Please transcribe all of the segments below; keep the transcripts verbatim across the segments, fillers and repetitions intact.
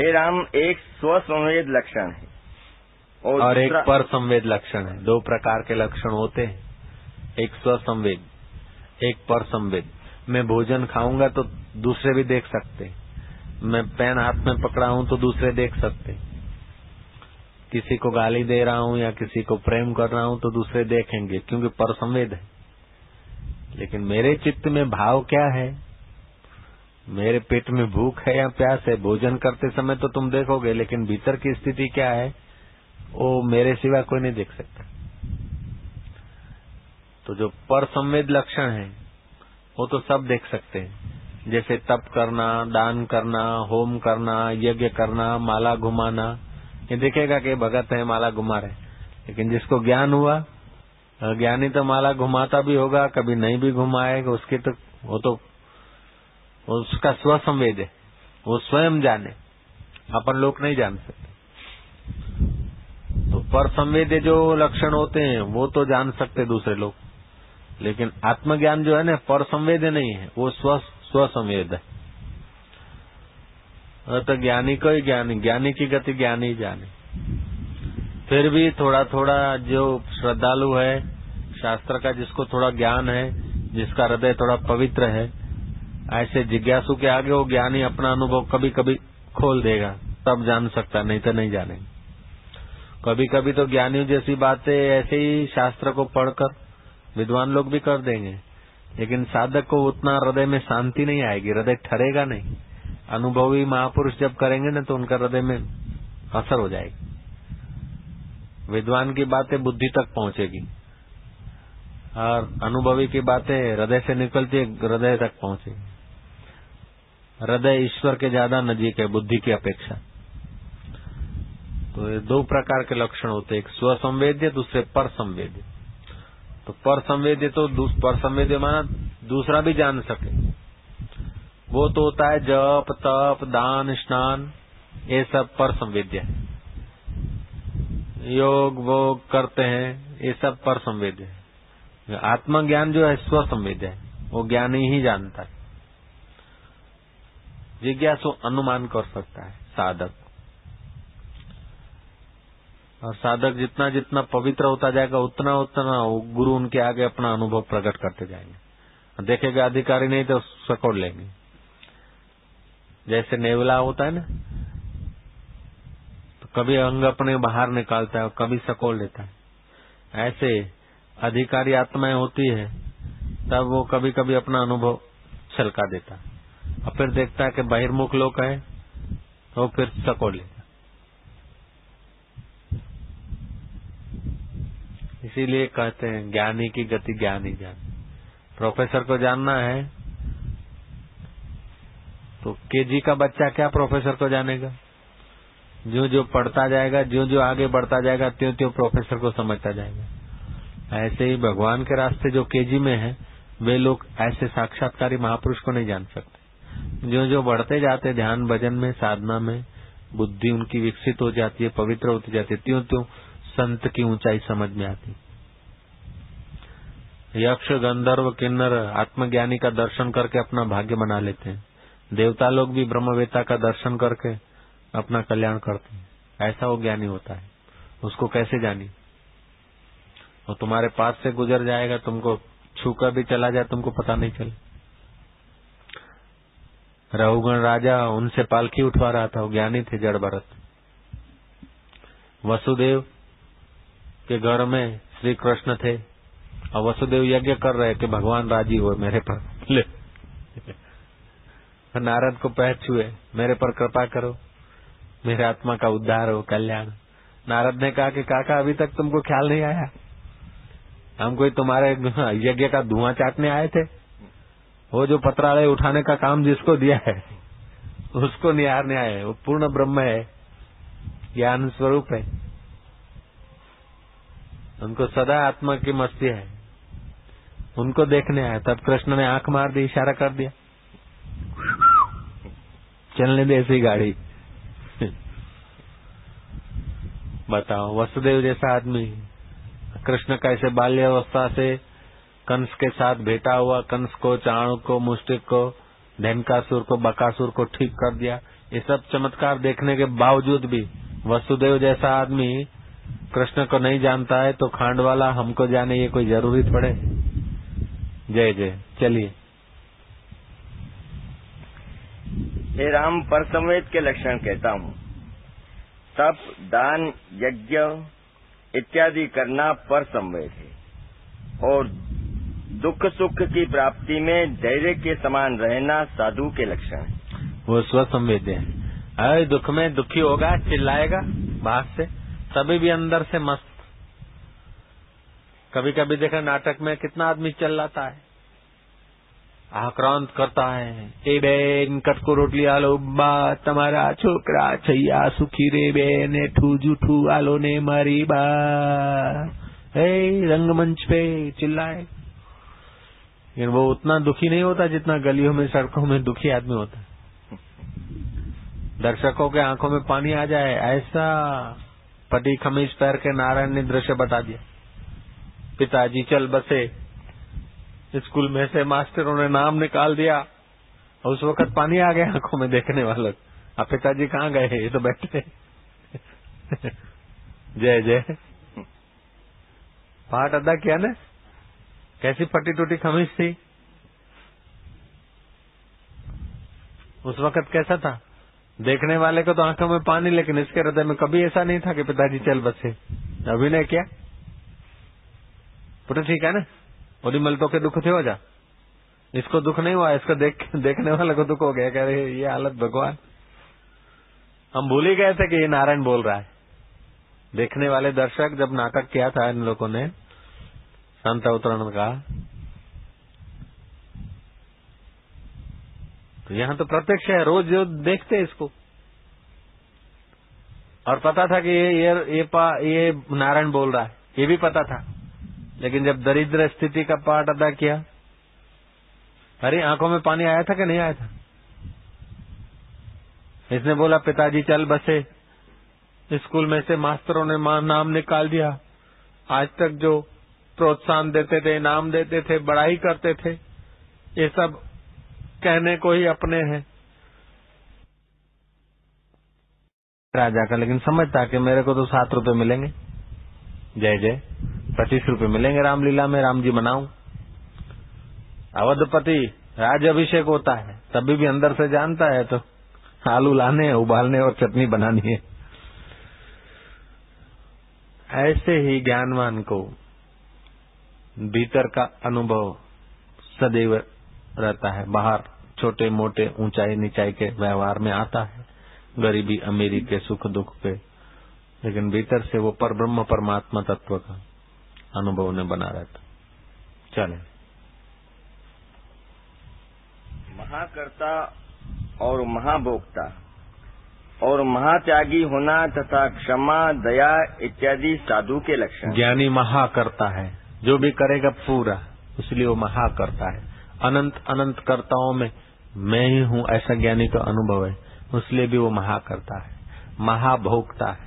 हे राम, एक स्वसंवेद लक्षण है और, और एक पर संवेद लक्षण है। दो प्रकार के लक्षण होते हैं, एक स्वसंवेद, एक पर संवेद। मैं भोजन खाऊंगा तो दूसरे भी देख सकते, मैं पेन हाथ में पकड़ा हूं तो दूसरे देख सकते, किसी को गाली दे रहा हूं या किसी को प्रेम कर रहा हूं तो दूसरे देखेंगे, क्योंकि पर संवेद है। लेकिन मेरे चित्त में भाव क्या है, मेरे पेट में भूख है या प्यास है, भोजन करते समय तो तुम देखोगे लेकिन भीतर की स्थिति क्या है वो मेरे सिवा कोई नहीं देख सकता। तो जो पर संवेद लक्षण है वो तो सब देख सकते हैं, जैसे तप करना, दान करना, होम करना, यज्ञ करना, माला घुमाना, ये देखेगा कि भगत है माला घुमा रहे। लेकिन जिसको ज्ञान हुआ, ज्ञानी तो माला घुमाता भी होगा, कभी नहीं भी घुमाएगा, उसके तो वो तो उसका स्वसंवेद है, वो स्वयं जाने, अपन लोग नहीं जान सकते। तो पर संवेद जो लक्षण होते हैं वो तो जान सकते दूसरे लोग, लेकिन आत्मज्ञान जो है ना पर संवेद नहीं है, वो स्व स्व संवेद है। तो ज्ञानी को ही ज्ञानी, ज्ञानी की गति ज्ञानी जाने। फिर भी थोड़ा थोड़ा जो श्रद्धालु है, शास्त्र का जिसको थोड़ा ज्ञान है, जिसका हृदय थोड़ा पवित्र है, ऐसे जिज्ञासु के आगे वो ज्ञानी अपना अनुभव कभी कभी खोल देगा, तब जान सकता, नहीं तो नहीं जाने। कभी कभी तो ज्ञानियों जैसी बातें ऐसे ही शास्त्र को पढ़कर विद्वान लोग भी कर देंगे, लेकिन साधक को उतना हृदय में शांति नहीं आएगी, हृदय ठरेगा नहीं। अनुभवी महापुरुष जब करेंगे ना तो उनका हृदय में असर हो जाएगी, विद्वान की बातें बुद्धि तक पहुंचेगी और अनुभवी की बातें हृदय से निकलती हृदय तक पहुंचेगी। हृदय ईश्वर के ज्यादा नजीक है बुद्धि की अपेक्षा। तो ये दो प्रकार के लक्षण होते हैं, एक स्व संवेद्य, दूसरे पर संवेद्य। तो पर संवेद्य तो पर संवेद्य माना दूसरा भी जान सके, वो तो होता है जप, तप, दान, स्नान, ये सब पर संवेद्य है। योग भोग करते हैं, ये सब पर संवेद्य है। आत्मज्ञान जो है स्व संवेद्य है, वो ज्ञानी ही जानता है, जिज्ञासु अनुमान कर सकता है साधक। और साधक जितना जितना पवित्र होता जाएगा उतना उतना गुरु उनके आगे अपना अनुभव प्रकट करते जाएंगे। देखेगा अधिकारी नहीं तो सकोड़ लेंगे। जैसे नेवला होता है ना, तो कभी अंग अपने बाहर निकालता है और कभी सकोड़ लेता है, ऐसे अधिकारी आत्माएं होती है, तब वो कभी कभी अपना अनुभव छलका देता है और फिर देखता है कि बहिर्मुख लोग है तो फिर सकोड़ लेता। इसीलिए कहते हैं ज्ञानी की गति ज्ञानी जाने। प्रोफेसर को जानना है तो केजी का बच्चा क्या प्रोफेसर को जानेगा? जो जो पढ़ता जाएगा, जो जो आगे बढ़ता जाएगा, त्यों त्यों प्रोफेसर को समझता जाएगा। ऐसे ही भगवान के रास्ते जो केजी में है वे लोग ऐसे साक्षात्कारी महापुरुष को नहीं जान सकते। जो जो बढ़ते जाते ध्यान भजन में, साधना में, बुद्धि उनकी विकसित हो जाती है, पवित्र होती जाती है, त्यों त्यों संत की ऊंचाई समझ में आती। यक्ष, गंधर्व, किन्नर आत्मज्ञानी का दर्शन करके अपना भाग्य बना लेते हैं। देवता लोग भी ब्रह्मवेता का दर्शन करके अपना कल्याण करते हैं। ऐसा वो ज्ञानी होता है। उसको कैसे जानी? वो तुम्हारे पास से गुजर जाएगा, तुमको छूकर भी चला जाए, तुमको पता नहीं चले। रहुगण राजा, उनसे पालकी उठवा रहा था, वो ज्ञानी थे जड़ भरत। वसुदेव के घर में श्री कृष्ण थे और वसुदेव यज्ञ कर रहे कि भगवान राजी हुए मेरे पर, ले नारद को पैर छुए, मेरे पर कृपा करो, मेरे आत्मा का उद्धार हो, कल्याण। नारद ने कहा कि काका, अभी तक तुमको ख्याल नहीं आया, हम कोई तुम्हारे यज्ञ का धुआं चाटने आए थे? वो जो पत्रालय उठाने का काम जिसको दिया है उसको निहारने आए हैं। वो पूर्ण ब्रह्म है, ज्ञान स्वरूप है, उनको सदा आत्मा की मस्ती है, उनको देखने आया। तब कृष्ण ने आंख मार दी, इशारा कर दिया, चलने दे ऐसी गाड़ी। बताओ, वसुदेव जैसा आदमी कृष्ण का ऐसे बाल्यावस्था से कंस के साथ भेटा हुआ, कंस को, चाणूर को, मुष्टिक को, धेनकासुर को, बकासुर को ठीक कर दिया, ये सब चमत्कार देखने के बावजूद भी वसुदेव जैसा आदमी कृष्ण को नहीं जानता है तो खांड वाला हमको जाने ये कोई जरूरी पड़े। जय जय। चलिए, हे राम, परसंवेद के लक्षण कहता हूँ। तप, दान, यज्ञ इत्यादि करना परसंवेद है और दुख सुख की प्राप्ति में धैर्य के समान रहना साधु के लक्षण है। वो स्वसंवेद है। अरे दुख में दुखी होगा, चिल्लाएगा बाहर से, तभी भी अंदर से मस्त। कभी कभी देखा नाटक में कितना आदमी चिल्लाता है, आक्रांत करता है, ए बेन कटको रोटली आलो बा तुम्हारा छोकरा छैया सुखी रे बेन ठू जूठू आलो ने मारी बा। ए रंगमंच पे चिल्लाए, लेकिन वो उतना दुखी नहीं होता जितना गलियों में सड़कों में दुखी आदमी होता है। दर्शकों के आंखों में पानी आ जाए ऐसा पटी खमीज पैर के नारायण ने दृश्य बता दिया। पिताजी चल बसे, स्कूल में से मास्टरों ने नाम निकाल दिया, उस वक्त पानी आ गया आंखों में देखने वालों। अब पिताजी कहाँ गए, ये तो बैठे। जय जय। पाठ अदा किया ना, कैसी फटी टूटी खमीज थी, उस वक्त कैसा था। देखने वाले को तो आंखों में पानी, लेकिन इसके हृदय में कभी ऐसा नहीं था कि पिताजी चल बसे। अभिनय किया पुट, ठीक है ना। ओली मलतो के दुख थे हो जा, इसको दुख नहीं हुआ, इसको देख देखने वाले को दुख हो गया। कह रहे ये हालत भगवान, हम भूल ही गए थे कि ये नारायण बोल रहा है। देखने वाले दर्शक जब नाटक किया था इन लोगों ने संत अवतरण का, तो यहाँ तो प्रत्यक्ष है, रोज जो देखते इसको। और पता था कि ये ये ये, ये नारायण बोल रहा है, ये भी पता था, लेकिन जब दरिद्र स्थिति का पाठ अदा किया, अरे आंखों में पानी आया था कि नहीं आया था। इसने बोला पिताजी चल बसे, स्कूल में से मास्टरों ने नाम निकाल दिया। आज तक जो प्रोत्साहन देते थे, नाम देते थे, बड़ाई करते थे, ये सब कहने को ही अपने हैं राजा का, लेकिन समझता कि मेरे को तो सात रुपए मिलेंगे। जय जय। पच्चीस रुपए मिलेंगे रामलीला में, राम जी मनाऊं। अवधपति राज अभिषेक होता है, तभी भी अंदर से जानता है तो आलू लाने, उबालने और चटनी बनानी है। ऐसे ही ज्ञानवान को भीतर का अनुभव सदैव रहता है, बाहर छोटे मोटे ऊंचाई नीचाई के व्यवहार में आता है, गरीबी अमीरी के सुख दुख के, लेकिन भीतर से वो पर ब्रह्म परमात्मा तत्व का अनुभव ने बना रहता। चले, महाकर्ता और महाभोक्ता और महात्यागी होना तथा क्षमा, दया इत्यादि साधु के लक्षण। ज्ञानी महाकर्ता है, जो भी करेगा पूरा, इसलिए वो महाकर्ता है। अनंत अनंत कर्ताओं में मैं ही हूँ ऐसा ज्ञानी का अनुभव है, उसलिए भी वो महा करता है, महाभोगता है।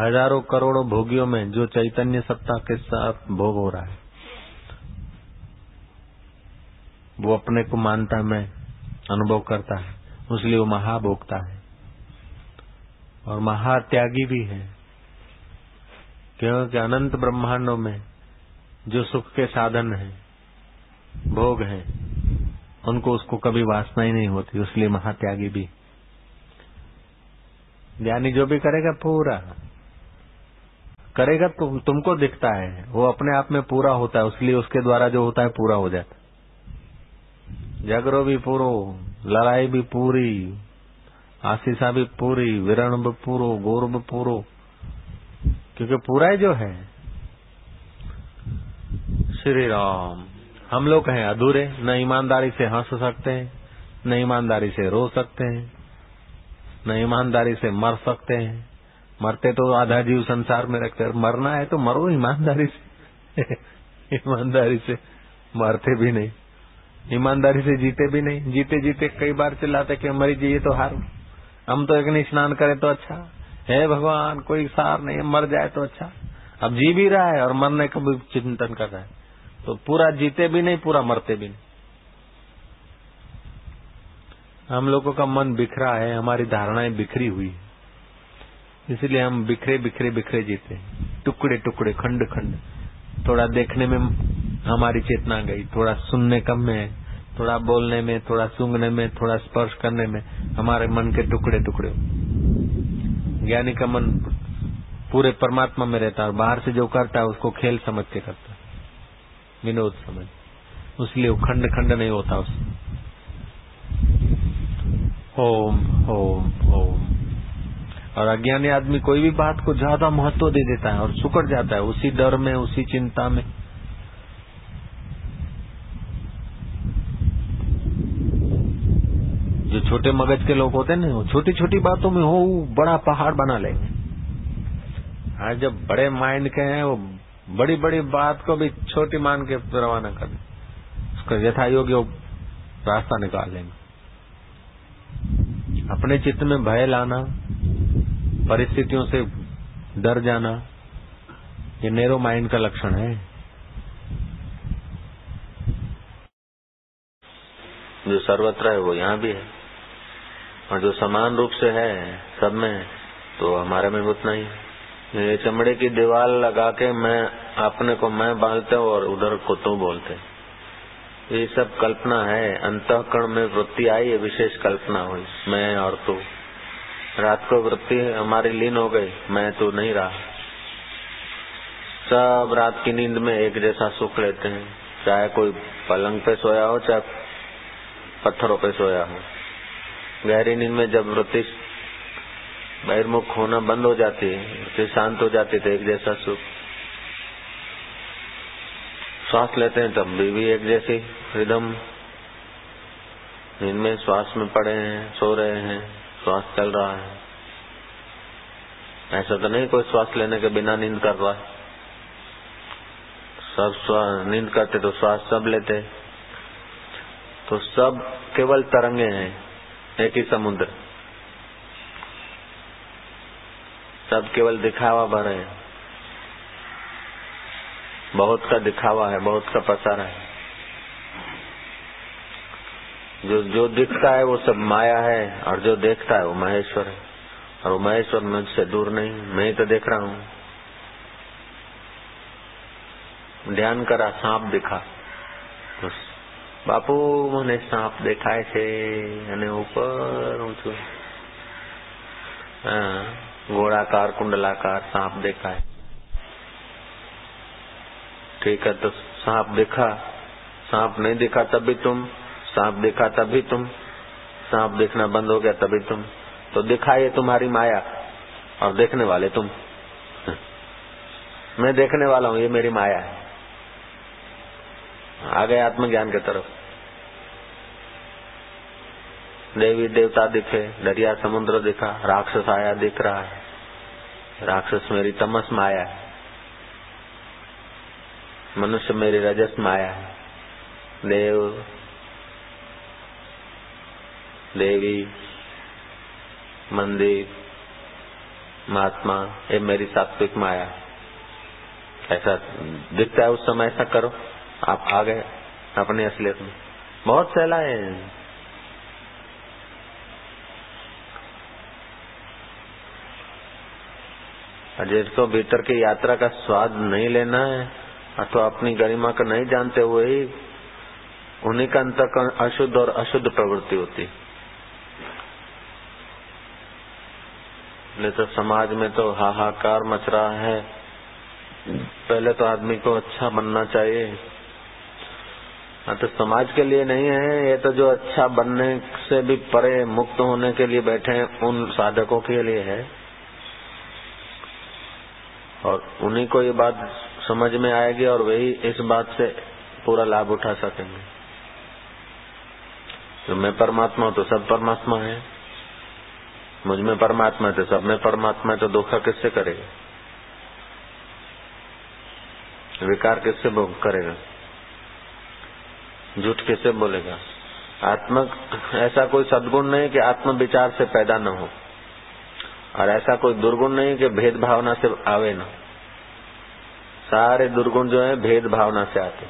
हजारों करोड़ों भोगियों में जो चैतन्य सत्ता के साथ भोग हो रहा है, वो अपने को मानता मैं अनुभव करता है, उसलिए वो महाभोगता है। और महात्यागी भी है, क्योंकि अनंत ब्रह्मांडों में जो सुख के साधन है, भोग है, उनको उसको कभी वासना ही नहीं होती, इसलिए महात्यागी भी। ज्ञानी जो भी करेगा पूरा करेगा, तो तुमको दिखता है वो अपने आप में पूरा होता है, इसलिए उसके द्वारा जो होता है पूरा हो जाता है। झगड़ो भी पूरो, लड़ाई भी पूरी, आशीषा भी पूरी, विरण भी पूरो, गौर भी पूरो, क्योंकि पूरा ही जो है। श्री राम। हम लोग हैं अधूरे, न ईमानदारी से हंस सकते हैं, न ईमानदारी से रो सकते हैं, न ईमानदारी से मर सकते हैं। मरते तो आधा जीव संसार में रखते, मरना है तो मरो ईमानदारी से। ईमानदारी से मरते भी नहीं, ईमानदारी से जीते भी नहीं। जीते जीते कई बार चिल्लाते कि मरी जाइए तो हार, हम तो एक नहीं स्नान करें तो अच्छा है भगवान, कोई सार नहीं, मर जाए तो अच्छा। अब जी भी रहा है और मरने का भी चिंतन कर रहा है, तो पूरा जीते भी नहीं, पूरा मरते भी नहीं। हम लोगों का मन बिखरा है, हमारी धारणाएं बिखरी हुई है, इसलिए हम बिखरे बिखरे बिखरे जीते, टुकड़े टुकड़े खंड खंड। थोड़ा देखने में हमारी चेतना गई, थोड़ा सुनने कम में, थोड़ा बोलने में, थोड़ा सूंघने में, थोड़ा स्पर्श करने में हमारे मन के टुकड़े टुकड़े। ज्ञानी का मन पूरे परमात्मा में रहता है और बाहर से जो करता है उसको खेल समझ के करता है, विनोद समझ, उसलिए वो खंड खंड नहीं होता उसमें। ओम ओम ओम। और अज्ञानी आदमी कोई भी बात को ज्यादा महत्व दे देता है और सुकड़ जाता है उसी डर में, उसी चिंता में। जो छोटे मगज के लोग होते हैं ना, छोटी छोटी बातों में हो बड़ा पहाड़ बना लेंगे। आज जब बड़े माइंड के हैं वो बड़ी बड़ी बात को भी छोटी मान के रवाना कर, उसका यथा योग्य रास्ता निकाल लेंगे। अपने चित्त में भय लाना, परिस्थितियों से डर जाना, ये नैरो माइंड का लक्षण है। जो सर्वत्र है वो यहाँ भी है, और जो समान रूप से है सब में, तो हमारे में उतना ही है। ये चमड़े की दीवार लगा के मैं अपने को मैं बांधते हूँ और उधर को तू बोलते, ये सब कल्पना है। अंतःकरण में वृत्ति आई है, विशेष कल्पना हुई मैं और तू। रात को वृत्ति हमारी लीन हो गई, मैं तो नहीं रहा। सब रात की नींद में एक जैसा सुख लेते हैं, चाहे कोई पलंग पे सोया हो, चाहे पत्थरों पे सोया हो। गहरी नींद में जब वृत्ति बहिर्मुख होना बंद हो जाती है, फिर शांत हो जाती है, तो एक जैसा सुख। श्वास लेते हैं तब भी एक जैसी रिदम। नींद में श्वास में पड़े हैं, सो रहे हैं, श्वास चल रहा है। ऐसा तो नहीं कोई श्वास लेने के बिना नींद कर रहा है। सब नींद करते तो श्वास सब लेते, तो सब केवल तरंगे हैं, एक ही समुद्र। सब केवल दिखावा भर है, बहुत का दिखावा है, बहुत का पसारा है। जो जो दिखता है वो सब माया है, और जो देखता है वो महेश्वर है, और वो महेश्वर मुझसे दूर नहीं, मैं ही तो देख रहा हूँ। ध्यान करा, सांप दिखा, बापू मने सांप देखाय छे અને ઉપર ઊંચું ગોળાકાર कुंडलाकार सांप દેખાય। ठीक है, तो सांप दिखा, सांप नहीं दिखा तब भी तुम, सांप देखा तभी तुम, सांप देखना बंद हो गया तभी तुम। तो दिखा ये तुम्हारी माया और देखने वाले तुम। मैं देखने वाला हूँ, ये मेरी माया है। आ गए आत्मज्ञान की तरफ। देवी देवता दिखे, दरिया समुद्र दिखा, राक्षस आया दिख रहा है। राक्षस मेरी तमस माया है, मनुष्य मेरी रजस माया है, देव देवी मंदिर महात्मा ये मेरी सात्विक माया। ऐसा दिखता है उस समय। ऐसा करो, आप आ गए अपने असलियत में। बहुत सहला है, जिसको भीतर की यात्रा का स्वाद नहीं लेना है अथवा अपनी गरिमा को नहीं जानते हुए ही, उन्हीं का अंतःकरण अशुद्ध और अशुद्ध प्रवृत्ति होती है। नहीं तो समाज में तो हाहाकार मच रहा है। पहले तो आदमी को अच्छा बनना चाहिए। हाँ, तो समाज के लिए नहीं है ये, तो जो अच्छा बनने से भी परे मुक्त होने के लिए बैठे हैं उन साधकों के लिए है। और उन्हीं को ये बात समझ में आएगी और वही इस बात से पूरा लाभ उठा सकेंगे। तो मैं परमात्मा हूँ तो सब परमात्मा है, मुझ में परमात्मा है तो सब में परमात्मा है, तो धोखा किससे करेगा, विकार किससे भोग करेगा, झूठ किससे बोलेगा। आत्मा ऐसा कोई सद्गुण नहीं कि आत्म विचार से पैदा न हो, और ऐसा कोई दुर्गुण नहीं कि भेद भावना से आवे न। सारे दुर्गुण जो है भेद भावना से आते,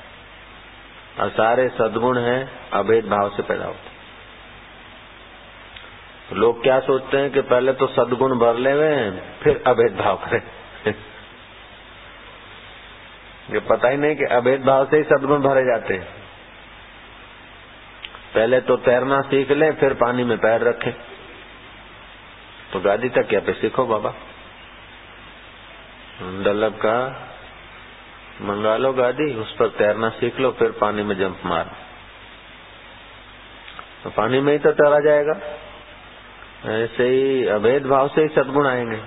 और सारे सद्गुण है अभेद भाव से पैदा होते। लोग क्या सोचते हैं कि पहले तो सद्गुण भर लेवे फिर अभेद भाव करें। ये पता ही नहीं कि अभेद भाव से ही सद्गुण भरे जाते हैं। पहले तो तैरना सीख लें फिर पानी में पैर रखें। तो गादी तक क्या पे सीखो बाबा, डलब का मंगा लो गादी, उस पर तैरना सीख लो फिर पानी में जंप मार। तो पानी में ही तो तैरा जाएगा। ऐसे ही अभेद भाव से ही सद्गुण आएंगे।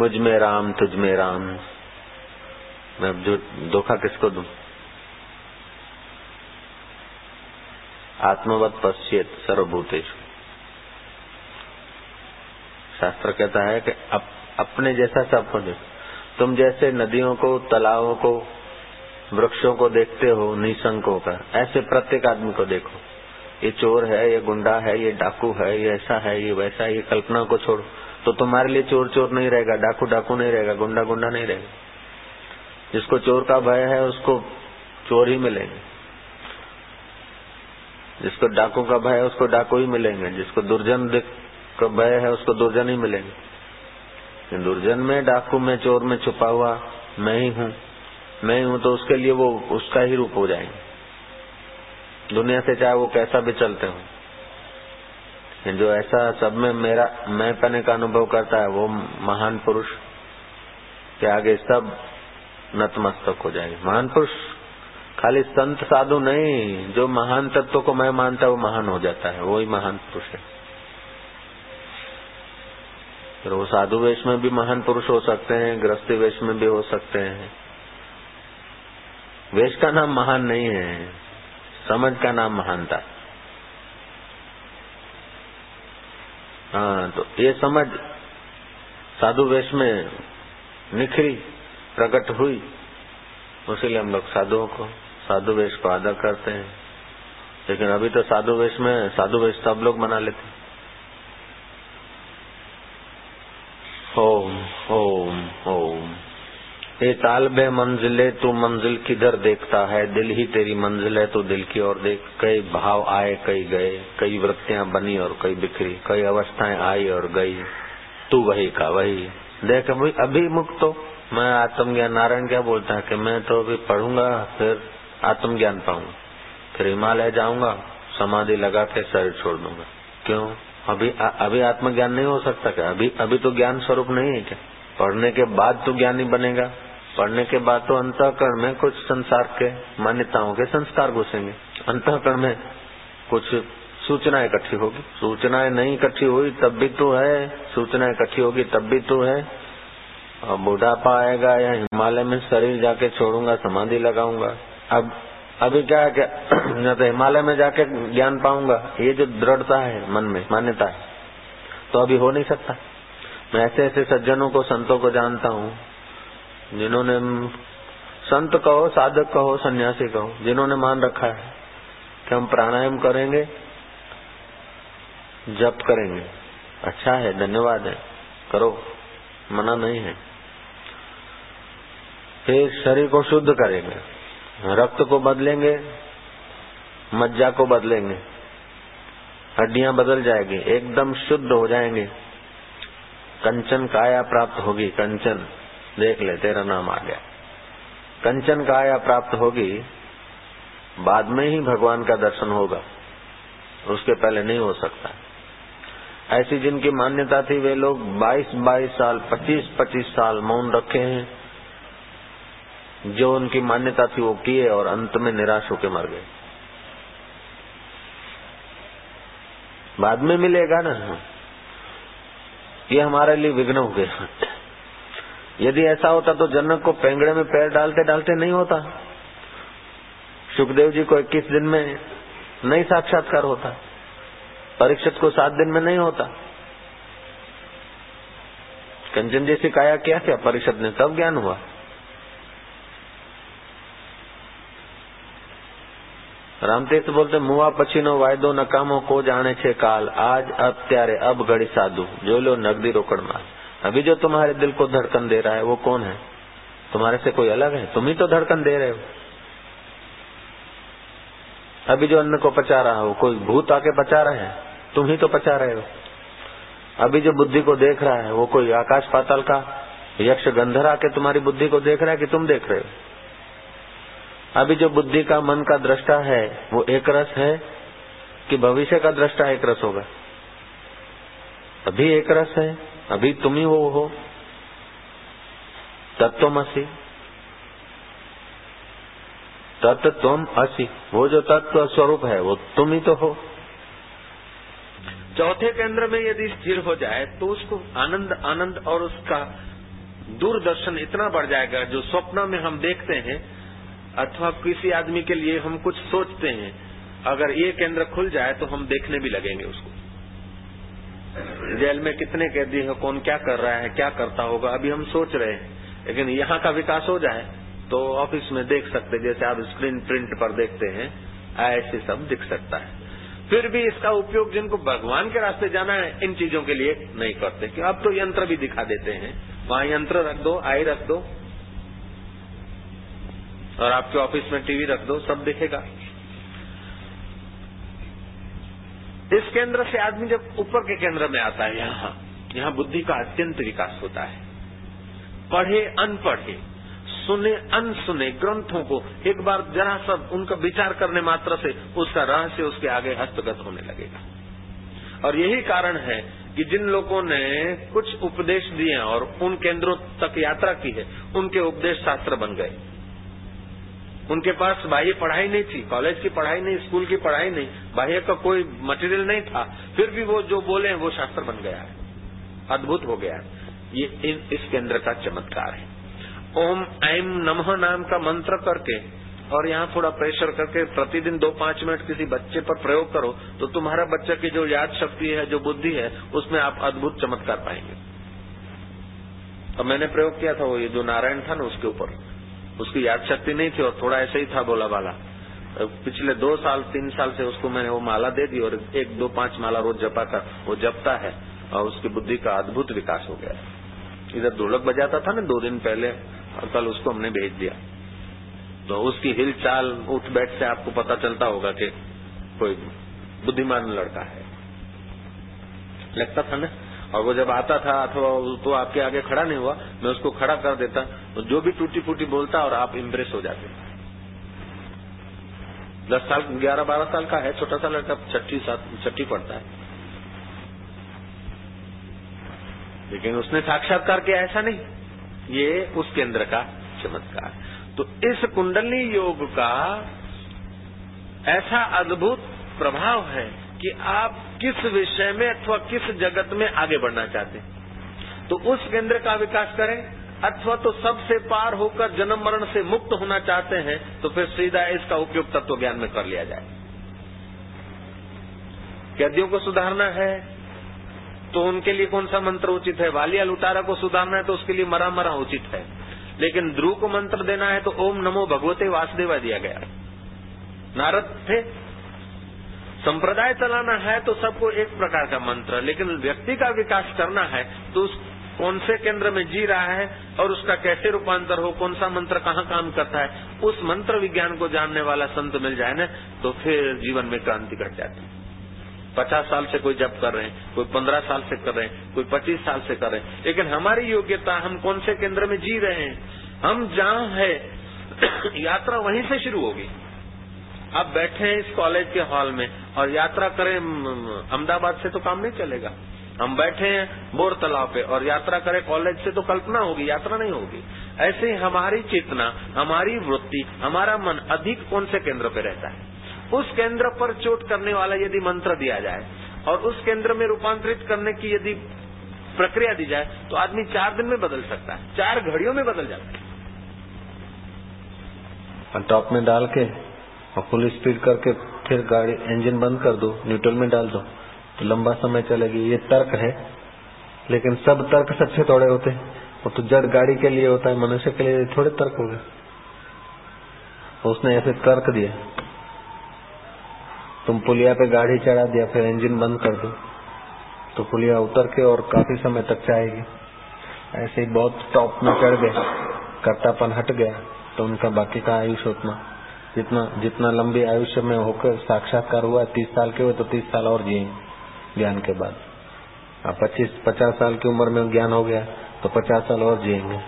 मुझ में राम तुझ में राम, मैं अब जो धोखा किसको दूं। आत्मवत पश्येत सर्वभूतेषु। शास्त्र कहता है कि अप, अपने जैसा सबको देखो। तुम जैसे नदियों को, तालाबों को, वृक्षों को देखते हो निसंकों का, ऐसे प्रत्येक आदमी को देखो। ये चोर है, ये गुंडा है, ये डाकू है, ये ऐसा है, ये वैसा है, ये कल्पना को छोड़ो। तो तुम्हारे लिए चोर चोर नहीं रहेगा, डाकू डाकू नहीं रहेगा, गुंडा गुंडा नहीं रहेगा। जिसको चोर का भय है उसको चोर ही मिलेंगे, जिसको डाकू का भय है उसको डाकू ही मिलेंगे, जिसको दुर्जन का भय है उसको दुर्जन ही मिलेंगे। दुर्जन में, डाकू में, चोर में छुपा हुआ मैं ही हूँ, मैं ही हूँ, तो उसके लिए वो उसका ही रूप हो जाएंगे। दुनिया से चाहे वो कैसा भी चलते हो। जो ऐसा सब में मेरा मैं पने का अनुभव करता है वो महान पुरुष के आगे सब नतमस्तक हो जाएंगे। महान पुरुष खाली संत साधु नहीं, जो महान तत्वों को मैं मानता है वो महान हो जाता है, वो ही महान पुरुष है। फिर वो साधु वेश में भी महान पुरुष हो सकते हैं, गृहस्थी वेश में भी हो सकते हैं। वेश का नाम महान नहीं है, समझ का नाम महानता है। हाँ, तो ये समझ साधु वेश में निखरी, प्रकट हुई, उसीलिए हम लोग साधुओं को, साधु वेश को आदर करते हैं। लेकिन अभी तो साधु वेश में साधु वेश सब लोग मना लेते हैं। ओम ओम ओम ये तालबे मंजिले, तू मंजिल किधर देखता है, दिल ही तेरी मंजिल है, तू दिल की ओर देख। कई भाव आए कई गए, कई वृत्तियां बनी और कई बिखरी, कई अवस्थाएं आई और गई, तू वही का वही। देख अभी अभी मुक्त हो। मैं आत्मज्ञान, नारायण क्या बोलता है कि मैं तो अभी पढ़ूंगा फिर आत्मज्ञान पाऊंगा, फिर हिमालय जाऊंगा, समाधि लगा के शरीर छोड़ दूंगा। क्यों? अभी आ, अभी आत्मज्ञान नहीं हो सकता क्या? अभी अभी तो ज्ञान स्वरूप नहीं है क्या? पढ़ने के बाद तो ज्ञानी बनेगा। पढ़ने के बाद तो अंतःकरण में कुछ संसार के मान्यताओं के संस्कार घुसेंगे, अंतःकरण में कुछ सूचना इकट्ठी होगी। सूचनाएं नहीं इकट्ठी हुई तब भी तो है, सूचना इकट्ठी होगी तब भी तो है। और बुढ़ापा आएगा या हिमालय में शरीर जाके छोड़ूंगा, समाधि लगाऊंगा। अब अभी क्या है कि न तो हिमालय में जाके ज्ञान पाऊंगा, ये जो दृढ़ता है मन में, मान्यता है, तो अभी हो नहीं सकता। मैं ऐसे ऐसे सज्जनों को, संतों को जानता हूँ जिन्होंने, संत कहो, साधक कहो, सन्यासी कहो, जिन्होंने मान रखा है कि हम प्राणायाम करेंगे, जप करेंगे। अच्छा है, धन्यवाद है, करो, मना नहीं है। फिर शरीर को शुद्ध करेंगे, रक्त को बदलेंगे, मज्जा को बदलेंगे, हड्डियां बदल जाएगी, एकदम शुद्ध हो जाएंगे। कंचन काया प्राप्त होगी, कंचन देख ले, तेरा नाम आ गया। कंचन काया प्राप्त होगी, बाद में ही भगवान का दर्शन होगा, उसके पहले नहीं हो सकता। ऐसी जिनकी मान्यता थी वे लोग बाईस बाईस साल, पच्चीस पच्चीस साल मौन रखे हैं। जो उनकी मान्यता थी वो किए और अंत में निराश होकर मर गए। बाद में मिलेगा ना, ये हमारे लिए विघ्न हो गया। यदि ऐसा होता तो जनक को पेंगड़े में पैर डालते डालते नहीं होता, सुखदेव जी को इक्कीस दिन में नहीं साक्षात्कार होता, परीक्षित को सात दिन में नहीं होता। कंचन जैसी काया क्या क्या परीक्षित ने, तब ज्ञान हुआ। रामतीर्थ बोलते मुआ पछीनो वायदो नकामो को जाने छे काल, आज अत्यारे अब घड़ी साधु जो लो नगदी रोकड़ मार। अभी जो तुम्हारे दिल को धड़कन दे रहा है वो कौन है? तुम्हारे से कोई अलग है? तुम ही तो धड़कन दे रहे हो। अभी जो अन्न को पचा रहा हो, कोई भूत आके पचा रहे हैं, तुम ही तो पचा रहे हो। अभी जो बुद्धि को देख रहा है वो कोई आकाश पाताल का यक्ष गंधर आके तुम्हारी बुद्धि को देख रहा है कि तुम देख रहे हो। अभी जो बुद्धि का मन का दृष्टा है वो एक रस है कि भविष्य का दृष्टा एक रस होगा? अभी एक रस है, अभी तुम ही वो हो, तत्त्वमसि, तत्त्वम असि, वो जो तत्व स्वरूप है वो तुम ही तो हो। चौथे केंद्र में यदि स्थिर हो जाए तो उसको आनंद आनंद और उसका दूरदर्शन इतना बढ़ जाएगा, जो स्वप्न में हम देखते हैं अथवा किसी आदमी के लिए हम कुछ सोचते हैं, अगर ये केंद्र खुल जाए तो हम देखने भी लगेंगे उसको। जेल में कितने कैदी हैं, कौन क्या कर रहा है, क्या करता होगा, अभी हम सोच रहे हैं, लेकिन यहाँ का विकास हो जाए तो ऑफिस में देख सकते, जैसे आप स्क्रीन प्रिंट पर देखते हैं, ऐसे सब दिख सकता है। फिर भी इसका उपयोग जिनको भगवान के रास्ते जाना है इन चीजों के लिए नहीं करते, कि अब तो यंत्र भी दिखा देते हैं, वहाँ यंत्र रख दो, आई रख दो और आपके ऑफिस में टीवी रख दो, सब दिखेगा। इस केंद्र से आदमी जब ऊपर के केंद्र में आता है, यहाँ यहाँ बुद्धि का अत्यंत विकास होता है। पढ़े अनपढ़े, सुने अनसुने ग्रंथों को एक बार जरा सब उनका विचार करने मात्र से उसका रहस्य उसके आगे हस्तगत होने लगेगा। और यही कारण है कि जिन लोगों ने कुछ उपदेश दिए और उन केंद्रों तक यात्रा की है, उनके उपदेश शास्त्र बन गए। उनके पास बाह्य पढ़ाई नहीं थी, कॉलेज की पढ़ाई नहीं, स्कूल की पढ़ाई नहीं, बाह्य का कोई मटेरियल नहीं था, फिर भी वो जो बोले वो शास्त्र बन गया है, अद्भुत हो गया। ये इस केंद्र का चमत्कार है। ओम ऐम नमः नाम का मंत्र करके और यहाँ थोड़ा प्रेशर करके प्रतिदिन दो पांच मिनट किसी बच्चे पर प्रयोग करो तो तुम्हारा बच्चा की जो याद शक्ति है, जो बुद्धि है, उसमें आप अद्भुत चमत्कार पाएंगे। अब मैंने प्रयोग किया था, वो ये जो नारायण था ना, उसके ऊपर उसकी याद शक्ति नहीं थी और थोड़ा ऐसे ही था बोला वाला। पिछले दो साल तीन साल से उसको मैंने वो माला दे दी और एक दो पांच माला रोज जपा कर वो जपता है और उसकी बुद्धि का अद्भुत विकास हो गया। इधर ढोलक बजाता था ना दो दिन पहले, और कल उसको हमने भेज दिया, तो उसकी हिलचाल उठ बैठ से आपको पता चलता होगा कि कोई बुद्धिमान लड़का है, लगता था ना। और वो जब आता था अथवा तो आपके आगे खड़ा नहीं हुआ, मैं उसको खड़ा कर देता तो जो भी टूटी फूटी बोलता और आप इम्प्रेस हो जाते। दस साल ग्यारह बारह साल का है, छोटा सा लड़का, छठी सात छठी पढ़ता है, लेकिन उसने साक्षात्कार किया। ऐसा नहीं, ये उस केंद्र का चमत्कार। तो इस कुंडली योग का ऐसा अद्भुत प्रभाव है कि आप किस विषय में अथवा किस जगत में आगे बढ़ना चाहते हैं तो उस केंद्र का विकास करें, अथवा तो सबसे पार होकर जन्म मरण से मुक्त होना चाहते हैं तो फिर सीधा इसका उपयोग तत्व ज्ञान में कर लिया जाए। कैदियों को सुधारना है तो उनके लिए कौन सा मंत्र उचित है? वालिया लुटारा को सुधारना है तो उसके लिए मरा मरा उचित है, लेकिन ध्रुव को मंत्र देना है तो ओम नमो भगवते वासुदेवाय दिया गया। नारद थे। संप्रदाय चलाना है तो सबको एक प्रकार का मंत्र, लेकिन व्यक्ति का विकास करना है तो उस कौन से केंद्र में जी रहा है और उसका कैसे रूपांतर हो, कौन सा मंत्र कहाँ काम करता है, उस मंत्र विज्ञान को जानने वाला संत मिल जाए ना तो फिर जीवन में क्रांति घट जाती है। पचास साल से कोई जप कर रहे हैं, कोई पंद्रह साल से कर रहे हैं, कोई पच्चीस साल से कर रहे हैं, लेकिन हमारी योग्यता, हम कौन से केंद्र में जी रहे हैं, हम जहाँ है यात्रा वहीं से शुरू होगी। आप बैठे हैं इस कॉलेज के हॉल में और यात्रा करें अहमदाबाद से तो काम नहीं चलेगा। हम बैठे हैं बोर तालाब पे और यात्रा करें कॉलेज से तो कल्पना होगी, यात्रा नहीं होगी। ऐसे हमारी चेतना, हमारी वृत्ति, हमारा मन अधिक कौन से केंद्र पे रहता है, उस केंद्र पर चोट करने वाला यदि मंत्र दिया जाए और उस केंद्र में रूपांतरित करने की यदि प्रक्रिया दी जाए तो आदमी चार दिन में बदल सकता है, चार घड़ियों में बदल जाता है। टॉप में डाल के और फुल स्पीड करके फिर गाड़ी इंजन बंद कर दो, न्यूट्रल में डाल दो तो लंबा समय चलेगी। ये तर्क है, लेकिन सब तर्क सच्चे थोड़े होते हैं। वो तो जड़ गाड़ी के लिए होता है, मनुष्य के लिए थोड़े तर्क हो गए। उसने ऐसे तर्क दिया, तुम पुलिया पे गाड़ी चढ़ा दिया, फिर इंजन बंद कर दो तो पुलिया उतर के और काफी समय तक जाएगी। ऐसे ही बहुत टॉप में चढ़ गए, कर्तापन हट गया तो उनका बाकी का आयुष उतना जितना जितना लंबी आयुष्य में होकर साक्षात्कार हुआ, तीस साल के हुए तो तीस साल और जिए ज्ञान के बाद। अब पच्चीस पचास साल की उम्र में ज्ञान हो गया तो पचास साल और जिएंगे।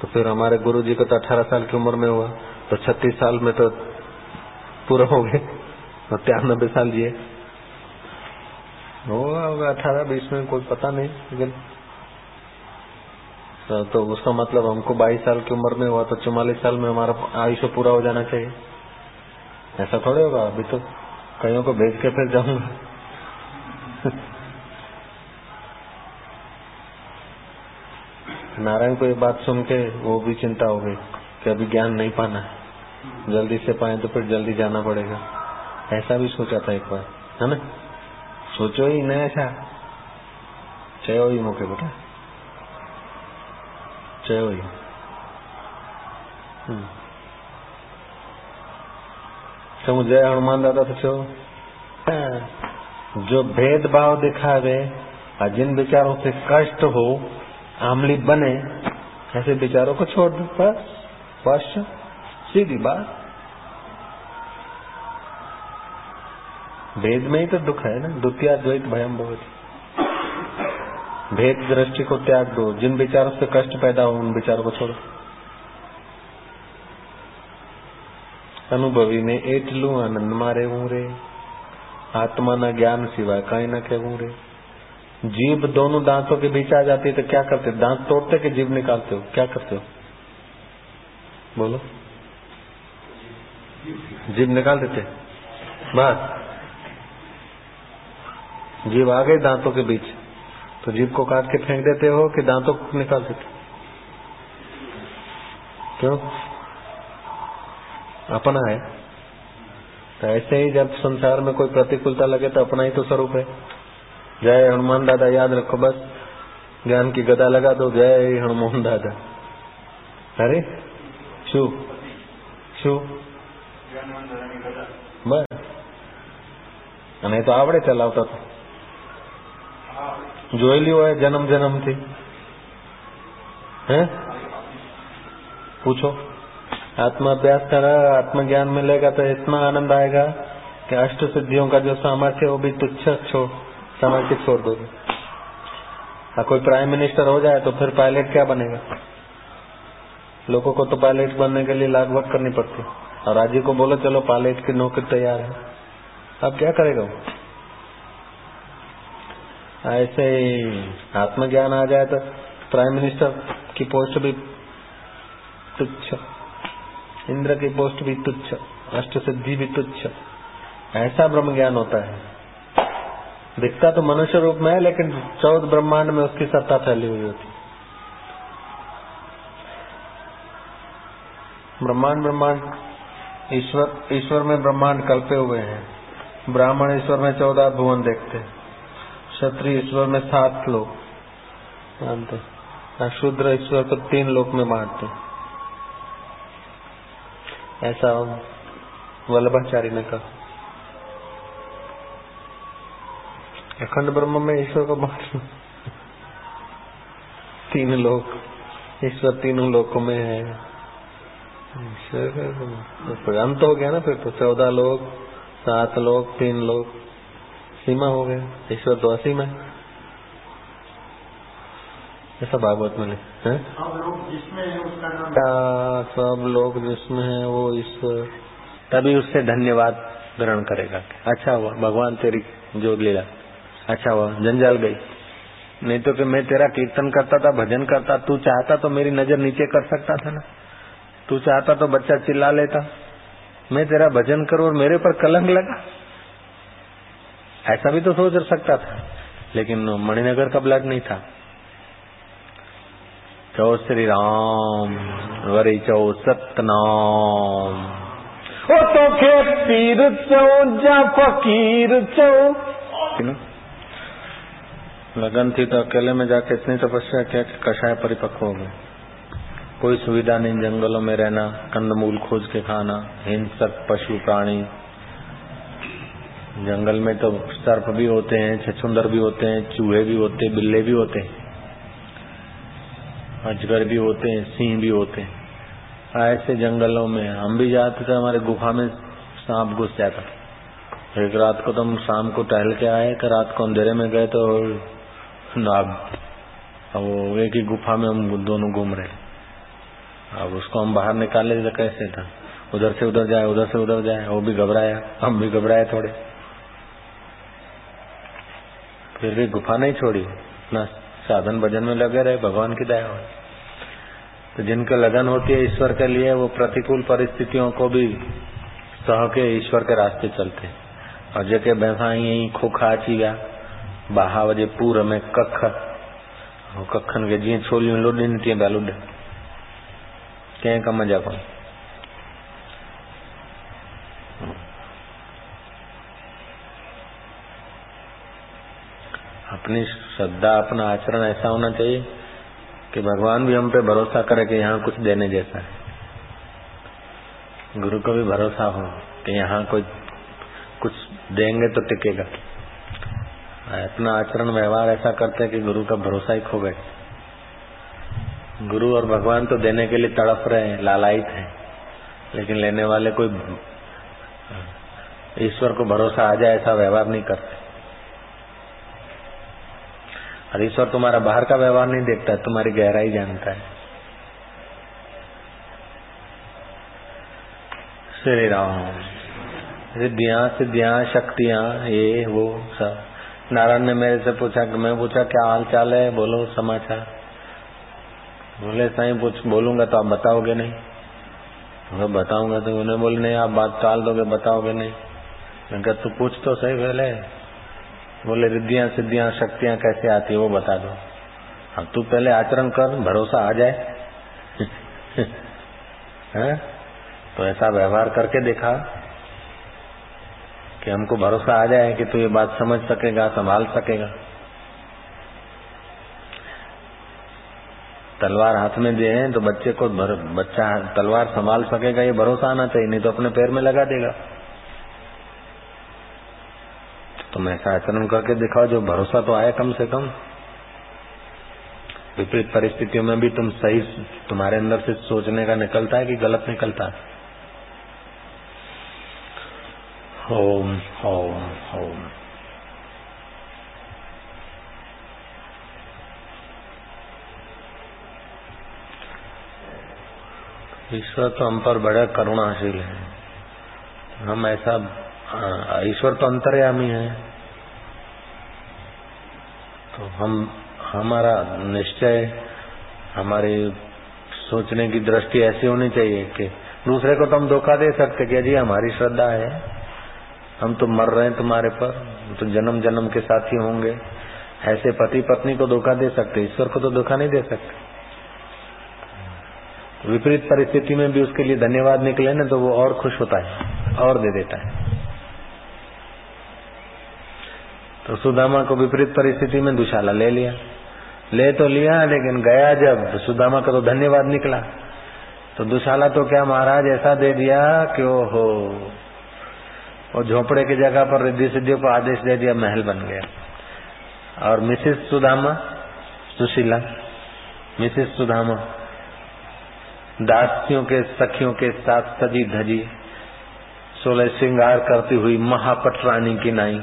तो फिर हमारे गुरु जी को तो अठारह साल की उम्र में हुआ, तो छत्तीस साल में तो पूरा हो गए, और तिरानबे साल जिए। होगा अठारह बीस में कोई पता नहीं, लेकिन तो, तो उसका मतलब हमको बाईस साल की उम्र में हुआ तो चौवालीस साल में हमारा आयुष्य पूरा हो जाना चाहिए। ऐसा थोड़े होगा। अभी तो कईयों को भेज के फिर जाऊंगा। नारायण को ये बात सुन के वो भी चिंता हो गई कि अभी ज्ञान नहीं पाना है, जल्दी से पाए तो फिर जल्दी जाना पड़ेगा। ऐसा भी सोचा था एक बार, है ना? सोचो ही न ऐसा, चयो ही मौके बेटा, चयो ही। तुम जय हनुमान दादा तो चो। जो भेदभाव दिखावे और जिन विचारों से कष्ट हो आमली बने, ऐसे विचारों को छोड़ दो। बस बस सीधी बात। भेद में ही तो दुख है ना। द्वितीय द्वैत भयम भवति। भेद दृष्टि को त्याग दो। जिन विचारों से कष्ट पैदा हो उन विचारों को छोड़ो। अनुभवी ने एटलू आनंद मारे हूं रे, आत्मा ना ज्ञान सिवाय कहीं ना कहूं रे। जीभ दोनों दांतों के बीच आ जाती है तो क्या करते हो? दांत तोड़ते कि जीभ निकालते हो? क्या करते हो? बोलो। जीभ निकाल देते, बस। जीभ आ गई दांतों के बीच तो जीभ को काट के फेंक देते हो कि दांतों को निकाल देते हो? क्यों? अपना है। तो ऐसे ही जब संसार में कोई प्रतिकूलता लगे तो अपना ही तो स्वरूप है। जय हनुमान दादा याद रखो, बस ज्ञान की गदा लगा दो। जय हनुमान दादा। अरे शू शू बस, नहीं तो आवड़े चलावता तो જોયેલું હોય જન્મ જન્મથી। હે પૂછો, आत्माभ्यास करा, आत्मज्ञान मिलेगा तो इतना आनंद आएगा कि अष्ट सिद्धियों का जो सामर्थ्य वो भी तुच्छ छोड़ समझ के छोड़ दोगे। हाँ, कोई प्राइम मिनिस्टर हो जाए तो फिर पायलट क्या बनेगा? लोगों को तो पायलट बनने के लिए लागवट करनी पड़ती, और राज्य को बोलो चलो पायलट की नौकरी तैयार है, अब क्या करेगा वो? ऐसे ही आत्मज्ञान आ जाए तो प्राइम मिनिस्टर की पोस्ट भी तुच्छ, इंद्र की पोस्ट भी तुच्छ, अष्ट सिद्धि भी तुच्छ। ऐसा ब्रह्म ज्ञान होता है। दिखता तो मनुष्य रूप में है, लेकिन चौदह ब्रह्मांड में उसकी सत्ता फैली हुई होती। ब्रह्मांड ब्रह्मांड ईश्वर ईश्वर में ब्रह्मांड कल्पे हुए हैं। ब्राह्मण ईश्वर में चौदह भुवन देखते, क्षत्रिय ईश्वर में सात लोक मानते, शूद्र ईश्वर को तीन लोक में मानते। ऐसा वल्लभाचार्य ने कहा। अखंड ब्रह्म में ईश्वर को बांटो, तीन लोक, ईश्वर तीनों लोकों में है। ईश्वर अंत हो गया ना, फिर तो चौदह लोक, सात लोक, तीन लोक, सीमा हो गया। ईश्वर तो असीम है, ऐसा भागवत में लिखा है। सब लोग जिसमें है वो ईश्वर, तभी उससे धन्यवाद ग्रहण करेगा। अच्छा हुआ भगवान तेरी जो लीला, अच्छा हुआ जंजाल गई, नहीं तो कि मैं तेरा कीर्तन करता था, भजन करता, तू चाहता तो मेरी नजर नीचे कर सकता था ना, तू चाहता तो बच्चा चिल्ला लेता, मैं तेरा भजन करूं और मेरे पर कलंक लगा, ऐसा भी तो सोच सकता था। लेकिन मणिनगर का ब्लड नहीं था। चौ श्री राम वरी चौ सतनाम, ओ तो के पीर चौ जा फकीर चौ। लगन थी तो अकेले में जाके इतनी तपस्या किया कि कषाय परिपक्व हो गए। कोई सुविधा नहीं, जंगलों में रहना, कंदमूल खोज के खाना, हिंसक पशु प्राणी। जंगल में तो सर्प भी होते हैं, छछुंदर भी होते हैं, चूहे भी होते हैं, बिल्ले भी होते हैं, अजगर भी होते हैं, सिंह भी होते हैं। ऐसे जंगलों में हम भी जाते थे, हमारे गुफा में सांप घुस जाता। एक रात को तो हम शाम को टहल के आए, कि रात को अंधेरे में गए तो नाग, अब वो एक ही गुफा में हम दोनों घूम रहे। अब उसको हम बाहर निकाले तो कैसे था, उधर से उधर जाए उधर से उधर जाए, वो भी घबराया हम भी घबराए थोड़े, फिर भी गुफा नहीं छोड़ी, अपना साधन भजन में लगे रहे, भगवान की दया हो। तो जिनका लगन होती है ईश्वर के लिए वो प्रतिकूल परिस्थितियों को भी सह के ईश्वर के रास्ते चलते। और जेके भैसा यही खोखा अची विया बाहा वजे पूर में कख, ऐं कखनि खे जीअं छोलियूं लोॾनि तीअं पिया लोॾनि, कंहिं कम जा कोन। अपनी श्रद्धा अपना आचरण ऐसा होना चाहिए कि भगवान भी हम पे भरोसा करे कि यहाँ कुछ देने जैसा है, गुरु को भी भरोसा हो कि यहाँ कोई कुछ देंगे तो टिकेगा। अपना आचरण व्यवहार ऐसा करते हैं कि गुरु का भरोसा ही खो गए। गुरु और भगवान तो देने के लिए तड़प रहे हैं, लालायित हैं, लेकिन लेने वाले कोई ईश्वर को भरोसा आ जाए ऐसा व्यवहार नहीं करते। और ईश्वर तुम्हारा बाहर का व्यवहार नहीं देखता, तुम्हारी गहराई जानता है। श्री राम सिद्धियां सिद्धियां शक्तियां ये वो सब। नारायण ने मेरे से पूछा, मैं पूछा क्या हाल चाल है, बोलो समाचार। बोले साईं कुछ बोलूंगा तो आप बताओगे नहीं। मैं बताऊंगा तो उन्हें बोले नहीं आप बात टाल दोगे, बताओगे नहीं। मैंने कहा तू पूछ तो सही पहले। बोले रिद्धियां सिद्धियां शक्तियां कैसे आती है वो बता दो। हाँ तू पहले आचरण कर, भरोसा आ जाए है? तो ऐसा व्यवहार करके देखा कि हमको भरोसा आ जाए कि तू ये बात समझ सकेगा, संभाल सकेगा। तलवार हाथ में दे तो बच्चे को भर, बच्चा तलवार संभाल सकेगा ये भरोसा आना चाहिए, नहीं तो अपने पैर में लगा देगा। तुम ऐसा आचरण करके दिखाओ जो भरोसा तो आया कम से कम। विपरीत परिस्थितियों में भी तुम सही, तुम्हारे अंदर से सोचने का निकलता है कि गलत निकलता है। ओम ओम ओम। ईश्वर तो हम पर बड़ा करुणाशील है। हम ऐसा ईश्वर तो अंतर्यामी है, तो हम हमारा निश्चय हमारी सोचने की दृष्टि ऐसी होनी चाहिए कि दूसरे को तो हम धोखा दे सकते कि जी हमारी श्रद्धा है, हम तो मर रहे हैं तुम्हारे पर, तो जन्म जन्म के साथी होंगे। ऐसे पति पत्नी को धोखा दे सकते, ईश्वर को तो धोखा नहीं दे सकते। विपरीत परिस्थिति में भी उसके लिए धन्यवाद निकले ना तो वो और खुश होता है और दे देता है। तो सुदामा को विपरीत परिस्थिति में दुशाला ले लिया, ले तो लिया लेकिन गया जब तो सुदामा का तो धन्यवाद निकला, तो दुशाला तो क्या महाराज ऐसा दे दिया कि ओ हो, और झोपड़े की जगह पर रिद्धि सिद्धियों को आदेश दे दिया, महल बन गया। और मिसेस सुदामा सुशीला, मिसेस सुदामा दासियों के सखियों के साथ सजी धजी सोलह श्रृंगार करती हुई महापट रानी की नाई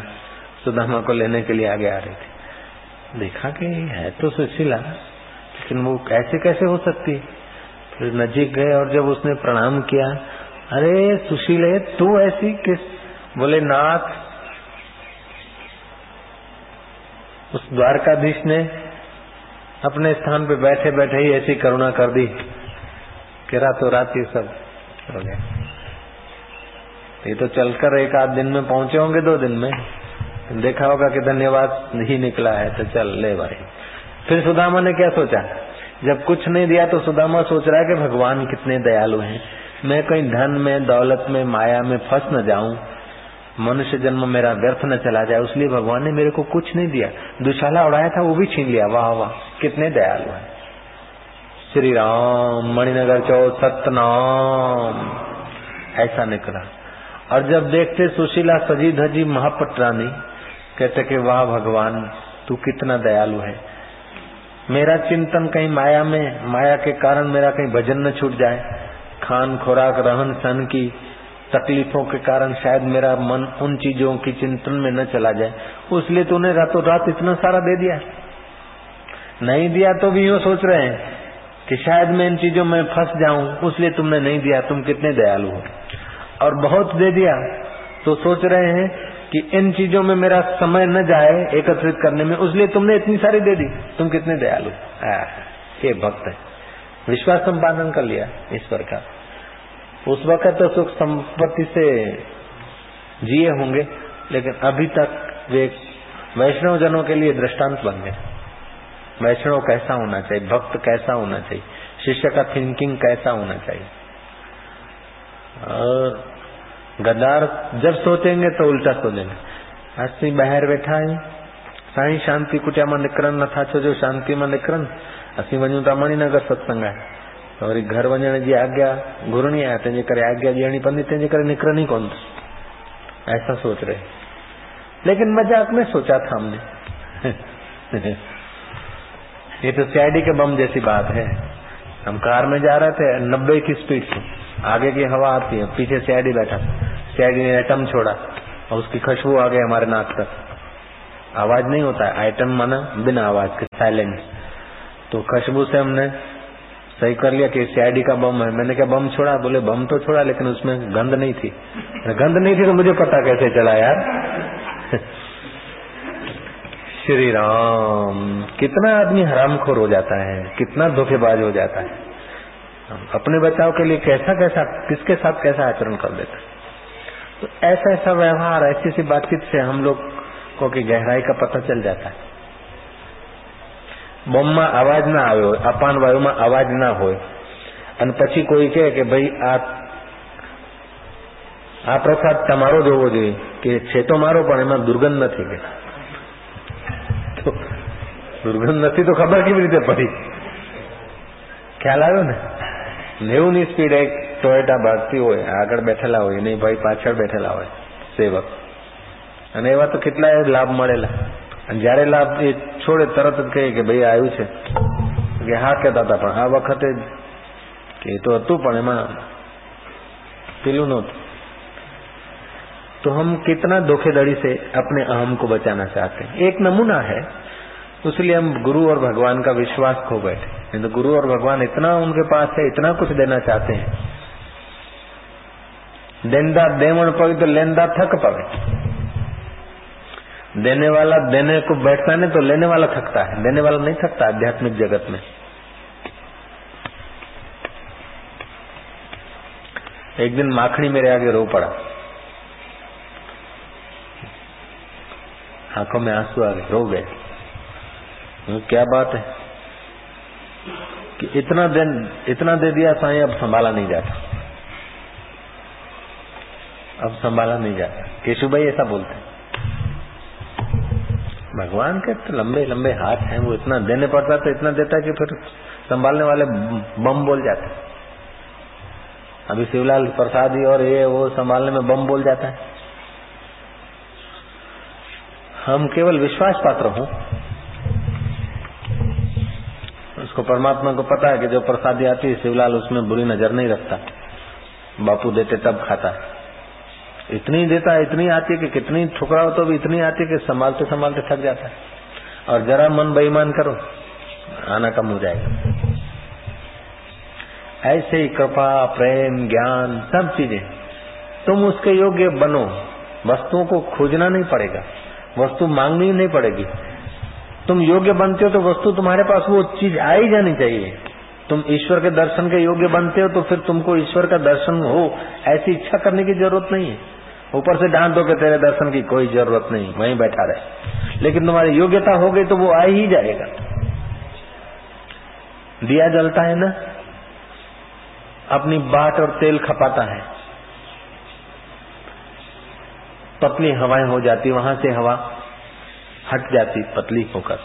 सुदामा को लेने के लिए आगे आ रही थी। देखा कि है तो सुशीला लेकिन वो ऐसे कैसे हो सकती। फिर नजीक गए और जब उसने प्रणाम किया, अरे सुशीले तू ऐसी किस, बोले नाथ उस द्वारकाधीश ने अपने स्थान पे बैठे बैठे ही ऐसी करुणा कर दी कि रातों रात ये सब हो गया। ये तो चलकर एक आध दिन में पहुंचे होंगे, दो दिन में देखा होगा कि धन्यवाद नहीं निकला है तो चल ले भाई। फिर सुदामा ने क्या सोचा, जब कुछ नहीं दिया तो सुदामा सोच रहा है कि भगवान कितने दयालु हैं, मैं कहीं धन में दौलत में माया में फंस न जाऊं, मनुष्य जन्म मेरा व्यर्थ न चला जाए, इसलिए भगवान ने मेरे को कुछ नहीं दिया। दुशाला उड़ाया था वो भी छीन लिया, वाह वाह कितने दयालु है। श्री राम मणिनगर चौथ सतनाम ऐसा निकला। और जब देखते सुशीला सजी धजी महापट रानी, कहते कि वाह भगवान तू कितना दयालु है, मेरा चिंतन कहीं माया में, माया के कारण मेरा कहीं भजन न छूट जाए, खान खुराक रहन सहन की तकलीफों के कारण शायद मेरा मन उन चीजों की चिंतन में न चला जाए, उसलिए तूने रातों रात इतना सारा दे दिया। नहीं दिया तो भी यूँ सोच रहे हैं कि शायद मैं इन चीजों में फंस जाऊं, उसलिए तुमने नहीं दिया। तुम कितने दयालु हो। और बहुत दे दिया तो सोच रहे हैं कि इन चीजों में मेरा समय न जाए एकत्रित करने में, उसलिए तुमने इतनी सारी दे दी। तुम कितने दयालु। ये भक्त है, विश्वास संपादन कर लिया ईश्वर का। उस वक्त तो सुख संपत्ति से जिए होंगे, लेकिन अभी तक वे वैष्णव जनों के लिए दृष्टांत बन गए। वैष्णव कैसा होना चाहिए, भक्त कैसा होना चाहिए, शिष्य का थिंकिंग कैसा होना चाहिए। और गद्दार जब सोचेंगे तो उल्टा सोचेंगे। अस्सी बहर बैठा है साईं शांति कुटिया में निकरण न था छो जो शांति में निकरण असी वजू तमणी नगर सत्संग है। तो वरी घर वञण जी आज्ञा घुरणी आहे, तंहिंजे करे आज्ञा ॾियणी पवंदी, तंहिंजे करे निकरणी कोन। ऐसा सोच रहे, लेकिन मजाक में सोचा था हमने। ये तो सीआईडी के बम जैसी बात है। हम कार में जा रहे थे नब्बे की स्पीड से, आगे की हवा आती है, पीछे सीआईडी बैठा। सीआईडी ने आइटम छोड़ा और उसकी खुशबू आ गई हमारे नाक तक। आवाज नहीं होता है, आइटम माना बिना आवाज के, साइलेंस। तो खुशबू से हमने सही कर लिया कि सीआईडी का बम है। मैंने क्या बम छोड़ा? बोले बम तो छोड़ा लेकिन उसमें गंध नहीं थी। गंध नहीं थी तो मुझे पता कैसे चला यार। श्री राम, कितना आदमी हरामखोर हो जाता है, कितना धोखेबाज हो जाता है, अपने बचाव के लिए कैसा कैसा किसके साथ कैसा आचरण कर देता है। तो ऐसा ऐसा व्यवहार, ऐसी ऐसी बातचीत से हम लोग को की गहराई का पता चल जाता है। બોમ્બમાં અવાજ ના આવ્યો હોય, અપાન વાયુમાં અવાજ ના હોય, અને પછી કોઈ કહે કે ભાઈ આ આ પ્રસાદ તમારો જ હોવો જોઈએ, કે છે તો મારો પણ એમાં દુર્ગંધ નથી। કે તો દુર્ગંધ નથી તો ખબર કેવી રીતે પડી? ખ્યાલ આવ્યો ને? નેવું ની સ્પીડ એક ટોયોટા ભાગતી હોય, આગળ બેઠેલા હોય નહીં, ભાઈ પાછળ બેઠેલા હોય સેવક, અને એવા તો કેટલાય લાભ મળેલા। જયારે લાભ એ છોડે તરત જ કહે કે ભાઈ આવ્યું છે, કે હા કહેતા હતા પણ આ વખતે એ તો હતું પણ એમાં પેલું નહોતું। तो हम कितना धोखेधड़ी से अपने अहम को बचाना चाहते हैं। एक नमूना है, इसलिए हम गुरु और भगवान का विश्वास खो बैठे। नहीं तो गुरु और भगवान इतना उनके पास है, इतना कुछ देना चाहते हैं। देंदा देवण पवे तो लेंदा थक पवे। देने वाला देने को बैठता है तो लेने वाला थकता है, देने वाला नहीं थकता। आध्यात्मिक जगत में एक दिन माखणी मेरे आगे रो पड़ा, आंखों में आंसू आ गए, रो गए। क्या बात है कि इतना दिन इतना दे दिया साईं, अब संभाला नहीं जाता, अब संभाला नहीं जाता। केशव भाई ऐसा बोलते हैं। भगवान के तो लंबे लंबे हाथ हैं, वो इतना देने पड़ता तो इतना देता कि फिर संभालने वाले बम बोल जाते। अभी शिवलाल प्रसादी और ये वो संभालने में बम बोल जाता है। हम केवल विश्वास पात्र हों, उसको परमात्मा को पता है कि जो प्रसादी आती है शिवलाल उसमें बुरी नजर नहीं रखता। बापू देते तब खाता है, इतनी देता है, इतनी आती है कि कितनी ठुकराओ तो भी इतनी आती है कि संभालते संभालते थक जाता है। और जरा मन बेईमान करो, आना कम हो जाएगा। ऐसे ही कृपा, प्रेम, ज्ञान सब चीजें, तुम उसके योग्य बनो। वस्तुओं को खोजना नहीं पड़ेगा, वस्तु मांगनी नहीं पड़ेगी। तुम योग्य बनते हो तो वस्तु तुम्हारे पास, वो चीज आ ही जानी चाहिए। तुम ईश्वर के दर्शन के योग्य बनते हो तो फिर तुमको ईश्वर का दर्शन हो ऐसी इच्छा करने की जरूरत नहीं है। ऊपर से डांट दो कि तेरे दर्शन की कोई जरूरत नहीं, वहीं बैठा रहे, लेकिन तुम्हारी योग्यता हो गई तो वो आ ही जाएगा। दिया जलता है ना, अपनी बाट और तेल खपाता है, पतली हवाएं हो जाती, वहां से हवा हट जाती पतली होकर।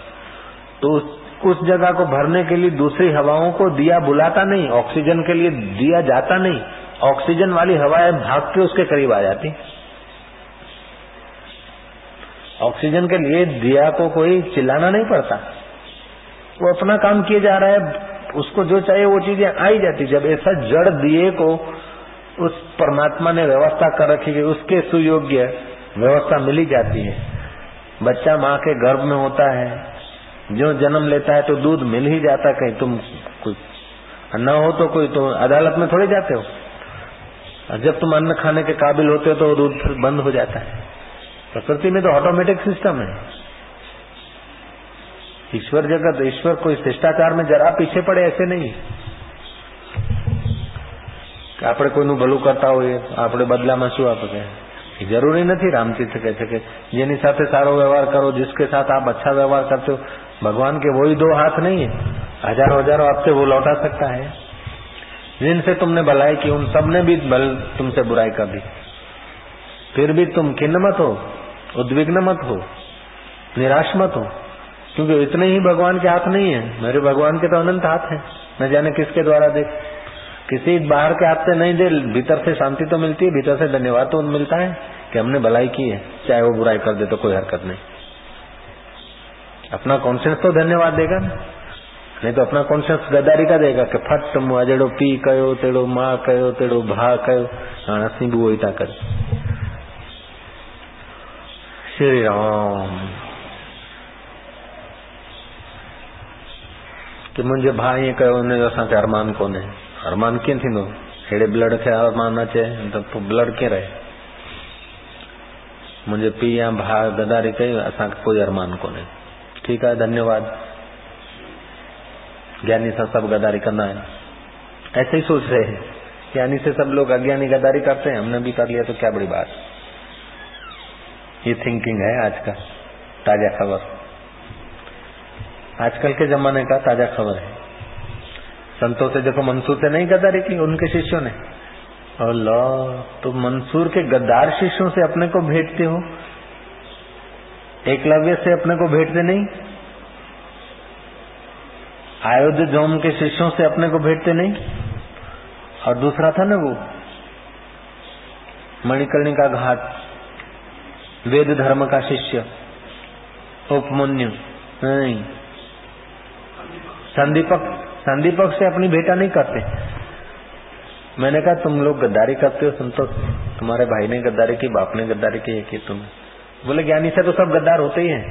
तो उस जगह को भरने के लिए दूसरी हवाओं को दिया बुलाता नहीं, ऑक्सीजन के लिए दिया जाता नहीं, ऑक्सीजन वाली हवाएं भाग के उसके करीब आ जाती। ऑक्सीजन के लिए दिया को कोई चिल्लाना नहीं पड़ता, वो अपना काम किए जा रहा है, उसको जो चाहिए वो चीजें आई जाती। जब ऐसा जड़ दिए को उस परमात्मा ने व्यवस्था कर रखी है, उसके सुयोग्य व्यवस्था मिली जाती है। बच्चा माँ के गर्भ में होता है, जो जन्म लेता है तो दूध मिल ही जाता है। कहीं तुम कुछ न हो तो कोई तो अदालत में थोड़े जाते हो। जब तुम अन्न खाने के काबिल होते हो तो दूध बंद हो जाता है। प्रकृति में तो ऑटोमेटिक सिस्टम है। ईश्वर जगत, ईश्वर कोई शिष्टाचार में जरा पीछे पड़े ऐसे नहीं। આપણે કોઈનું ભલું કરતા હોઈએ, આપણે બદલામાં શું આપે? જરૂરી નથી। રામતીર્થ કહે છે કે જેની સાથે સારો વ્યવહાર કરો, जिसके साथ आप अच्छा व्यवहार करते हो, भगवान के वही दो हाथ नहीं है, हजारों हजारों आपसे वो लौटा सकता है। जिनसे तुमने भलाई की उन सबने भी भल तुमसे बुराई कर दी, फिर भी तुम खिन्न मत हो, उद्विग्न मत हो, निराश मत हो, क्योंकि इतने ही भगवान के हाथ नहीं है। मेरे भगवान के तो अनंत हाथ है, न जाने किसके द्वारा देख। किसी बाहर के हाथ से नहीं दे, भीतर से शांति तो मिलती है, भीतर से धन्यवाद तो मिलता है कि हमने भलाई की है। चाहे वो बुराई कर दे तो कोई हरकत नहीं, अपना कॉन्शियस तो धन्यवाद देगा ना। नहीं तो अपना कॉन्शियस गद्दारी का देगा कि फट मुआ जेड़ो पी कयो तेड़ो मां कयो तेड़ो भा कयो हसी बुओईता कर। श्री राम कि मुझे भाई ये कयो ने असा के अरमान कोने। अरमान कीअं थींदो? अहिड़े ब्लड खे अरमान अचे त पोइ ब्लड कीअं रहे? मुंहिंजे पीउ या भाउ गदारी कई, असांखे कोई अरमान कोन्हे। ठीकु आहे, धन्यवाद। ज्ञानी सां सभु गदारी कंदा आहिनि। ऐसे ही सोच रहे हैं, ज्ञानी से सब लोग अज्ञानी गदारी करते हैं, हमने भी कर लिया तो क्या बड़ी बात। ये थिंकिंग है आज का। ताजा खबर, आजकल के जमाने का ताजा खबर है। संतों से देखो, मंसूर से नहीं गद्दारी की उनके शिष्यों ने। अल्लाह, तो मंसूर के गद्दार शिष्यों से अपने को भेंटते हो, एकलव्य से अपने को भेंटते नहीं, आयोध्या जोम के शिष्यों से अपने को भेंटते नहीं। और दूसरा था ना वो मणिकर्णिका घाट, वेद धर्म का शिष्य उपमन्यु नहीं, संदीपक संदीपक से अपनी बेटा नहीं करते। मैंने कहा तुम लोग गद्दारी करते हो संतों से, तुम्हारे भाई ने गद्दारी की, बाप ने गद्दारी की है कि तुम? बोले ज्ञानी से तो सब गद्दार होते ही हैं,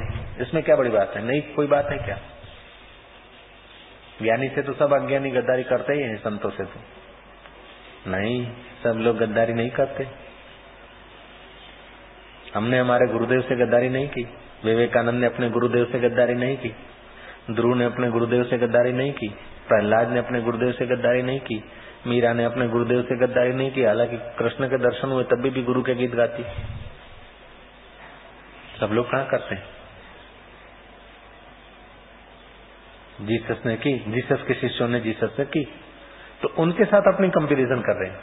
इसमें क्या बड़ी बात है? नहीं कोई बात है क्या? ज्ञानी से तो सब अज्ञानी गद्दारी करते ही हैं, संतों से तो नहीं, सब लोग गद्दारी नहीं करते। हमने हमारे गुरुदेव से गद्दारी नहीं की, विवेकानंद ने अपने गुरुदेव से गद्दारी नहीं की, ध्रुव ने अपने गुरुदेव से गद्दारी नहीं की, प्रहलाद ने अपने गुरुदेव से गद्दारी नहीं की, मीरा ने अपने गुरुदेव से गद्दारी नहीं की। हालांकि कृष्ण के दर्शन हुए तब भी, भी गुरु के गीत गाती। सब लोग कहाँ करते हैं? जीसस ने की, जीसस के शिष्यों ने जीसस ने की, तो उनके साथ अपनी कंपैरिजन कर रहे हैं।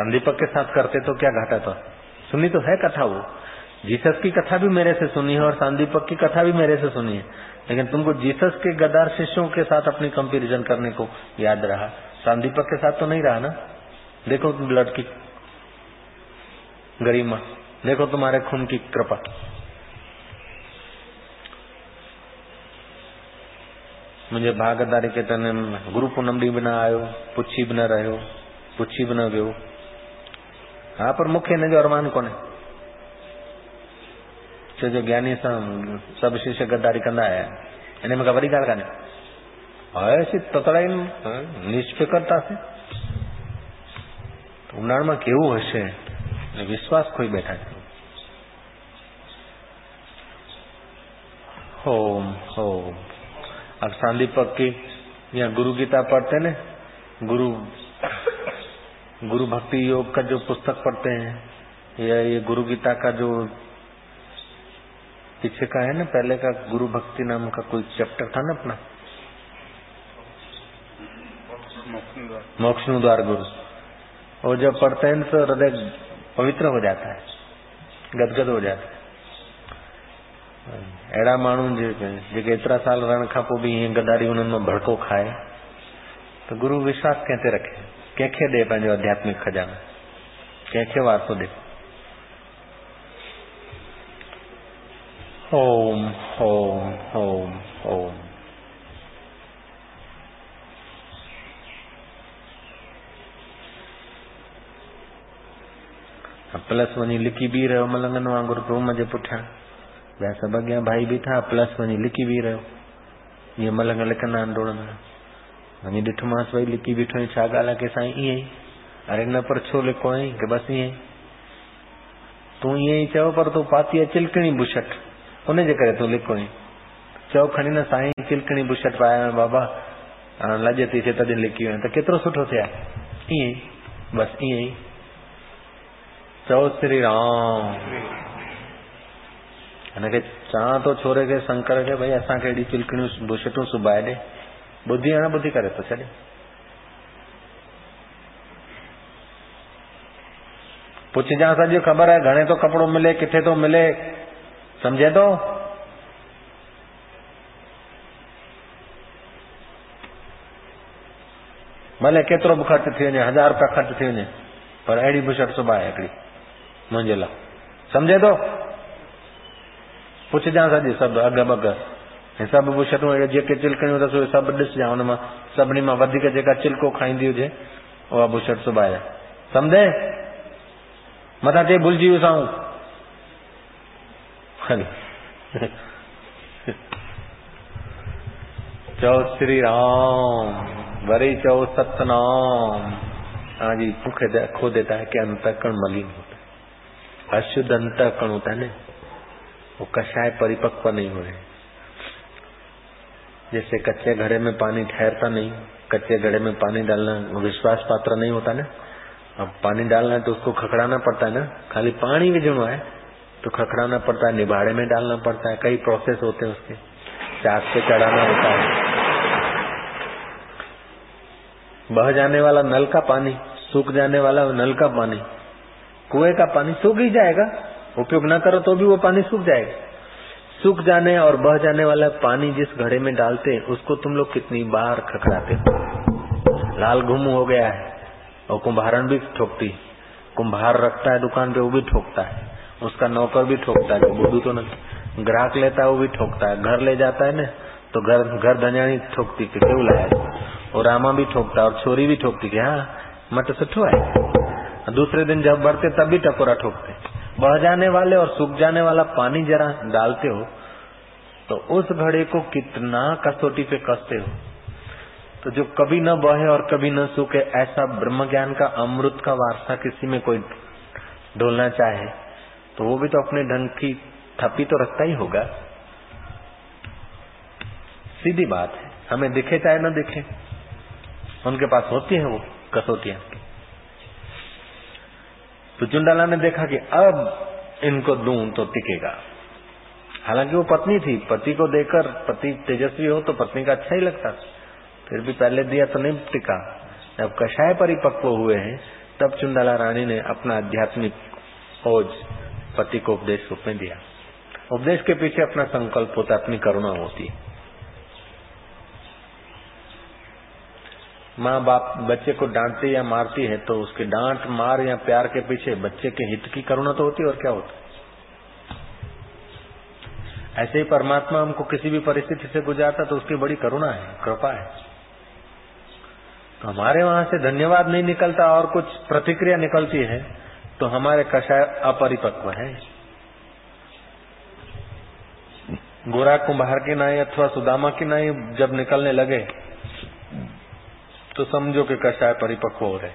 संदीपक के साथ करते तो क्या घाटा था? सुनी तो है कथा, वो जीसस की कथा भी मेरे से सुनी है और संदीपक की कथा भी मेरे से सुनी है, लेकिन तुमको जीसस के गद्दार शिष्यों के साथ अपनी कंपैरिजन करने को याद रहा, संदीपक के साथ तो नहीं रहा ना। देखो तुम ब्लड की गरिमा, देखो तुम्हारे खून की कृपा। मुझे भागदारी के तने गुरु पूनम डी बिना आयो, पुछी बिना रहो, पुछी बिना वियो। हाँ, पर मुख्य हिन जो अरमान कोन्हे। छो जो ज्ञानी सां सभु शिष्य गद्दारी कंदा आहिनि, हिन में का वरी ॻाल्हि कान्हे। ऐसी ततड़ाई निष्फिकरता से उन्हाण में केवुं हशे ने विश्वास खोई बैठा है। ओम ओम। अब संदीपक की या गुरु गीता पढ़ते ने, गुरु गुरु भक्ति योग का जो पुस्तक पढ़ते हैं, या ये गुरु गीता का जो पीछे का है ना, पहले का गुरु भक्ति नाम का कोई चैप्टर था ना अपना, मोक्ष द्वार गुरु, और जब पढ़ते हैं तो हृदय पवित्र हो जाता है, गदगद हो जाता है। अड़ा मानू जो एतरा साल रहण खां पोइ बि ईअं गदारी उन्हनि मां भड़को खाए, तो गुरु विश्वास कंहिं ते रखे? कंहिंखे ॾे पंहिंजो आध्यात्मिक खजानो, कंहिंखे वारसो ॾे। ओम ओम ओम ओम। प्लस वही लिखी भी रहो मलंगन वांगुर रूम जे पुठियां ॿिया सभु अॻियां भाई भी था, प्लस वही लिखी भी रहो। ये मलंग लिखंदा आहिनि डोड़ में वही ॾिठोमांसि भाई लिखी बीठो छा ॻाल्हि आहे के साईं ईअं ई। अरे न पर छो लिखो आई कि बस ईअं तू ईअं ई चओ पर तू पाती चिलकणी बुशट उन जे करे तू लिखो आई चओ खणी न साईं चिलकणी बुशट पाया बाबा लज थी थिए तॾहिं लिखी वञे त केतिरो सुठो थिए ईअं ई बस ईअं ई चओ श्री राम। हिनखे चवां थो छोरे खे शंकर खे भई असांखे एॾी चिलकणियूं बुशटूं सुबाए ॾे बुधी न बुधी करे थो छॾे। पुछजां सॼी ख़बर आहे घणे थो कपिड़ो मिले किथे थो मिले समझे थो। भले केतिरो बि ख़र्च थी वञे हज़ार रुपया ख़र्च थी वञे पर अहिड़ी बुशट सुबाए हिकिड़ी मुंहिंजे लाइ समझे थो। पुछजां सॼी सभु अघ बघ हे सभु बुशटूं अहिड़े जेके चिलकणियूं अथसि उहे सभु ॾिसजां हुन मां सभिनी मां वधीक जेका चिलको खाईंदी हुजे उहा बुशट सुबाए समझे। मथां ते भुलिजी वियूंसाऊं चओ श्री राम वरी चओ सतनाम। आज भूख खो देता है कि अंतःकरण मलिन होता है अशुद्ध अंतःकरण होता है ना वो कषाय परिपक्व नहीं हो रहे। जैसे कच्चे घड़े में पानी ठहरता नहीं कच्चे घड़े में पानी डालना विश्वास पात्र नहीं होता ना। अब पानी डालना है तो उसको खखड़ाना पड़ता है ना खाली पानी विझणो है तो खखड़ाना पड़ता है निभाड़े में डालना पड़ता है कई प्रोसेस होते हैं उसके चाक पे चढ़ाना होता है। बह जाने वाला नल का पानी सूख जाने वाला नल का पानी कुएं का पानी सूख ही जाएगा उपयोग न करो तो भी वो पानी सूख जाएगा। सूख जाने और बह जाने वाला पानी जिस घड़े में डालते उसको तुम लोग कितनी बार खखड़ाते हो। लाल घुम हो गया है और कुम्हारन भी ठोकती कुम्हार रखता है दुकान पे वो भी ठोकता है उसका नौकर भी ठोकता है बुद्धू तो नहीं ग्राहक लेता है वो भी ठोकता है घर ले जाता है ना तो घर घर धन्याणी ठोकती के क्यों लाया और रामा भी ठोकता और छोरी भी ठोकती के हाँ मट सुठो है। दूसरे दिन जब भरते तब भी टकोरा ठोकते। बह जाने वाले और सूख जाने वाला पानी जरा डालते हो तो उस घड़े को कितना कसौटी पे कसते हो। तो जो कभी न बहे और कभी न सूखे ऐसा ब्रह्म ज्ञान का अमृत का वारसा किसी में कोई ढोलना चाहे तो वो भी तो अपने ढंग की थप्पी तो रखता ही होगा। सीधी बात है हमें दिखे चाहे न दिखे उनके पास होती है वो कसौटियां। तो चुंडाला ने देखा कि अब इनको दूं तो टिकेगा। हालांकि वो पत्नी थी पति को देकर पति तेजस्वी हो तो पत्नी का अच्छा ही लगता फिर भी पहले दिया तो नहीं टिका। जब कषाय परिपक्व हुए हैं तब चुंडाला रानी ने अपना आध्यात्मिक ओज पति को उपदेश रूप में दिया। उपदेश के पीछे अपना संकल्प होता अपनी करुणा होती। माँ बाप बच्चे को डांटती या मारती है तो उसके डांट मार या प्यार के पीछे बच्चे के हित की करुणा तो होती और क्या होता। ऐसे ही परमात्मा हमको किसी भी परिस्थिति से गुजारता तो उसकी बड़ी करुणा है कृपा है। तो हमारे वहां से धन्यवाद नहीं निकलता और कुछ प्रतिक्रिया निकलती है तो हमारे कषाय अपरिपक्व है। गोरा कुम्हार की नाई अथवा सुदामा की नाई जब निकलने लगे तो समझो कि कषाय परिपक्व हो रहे।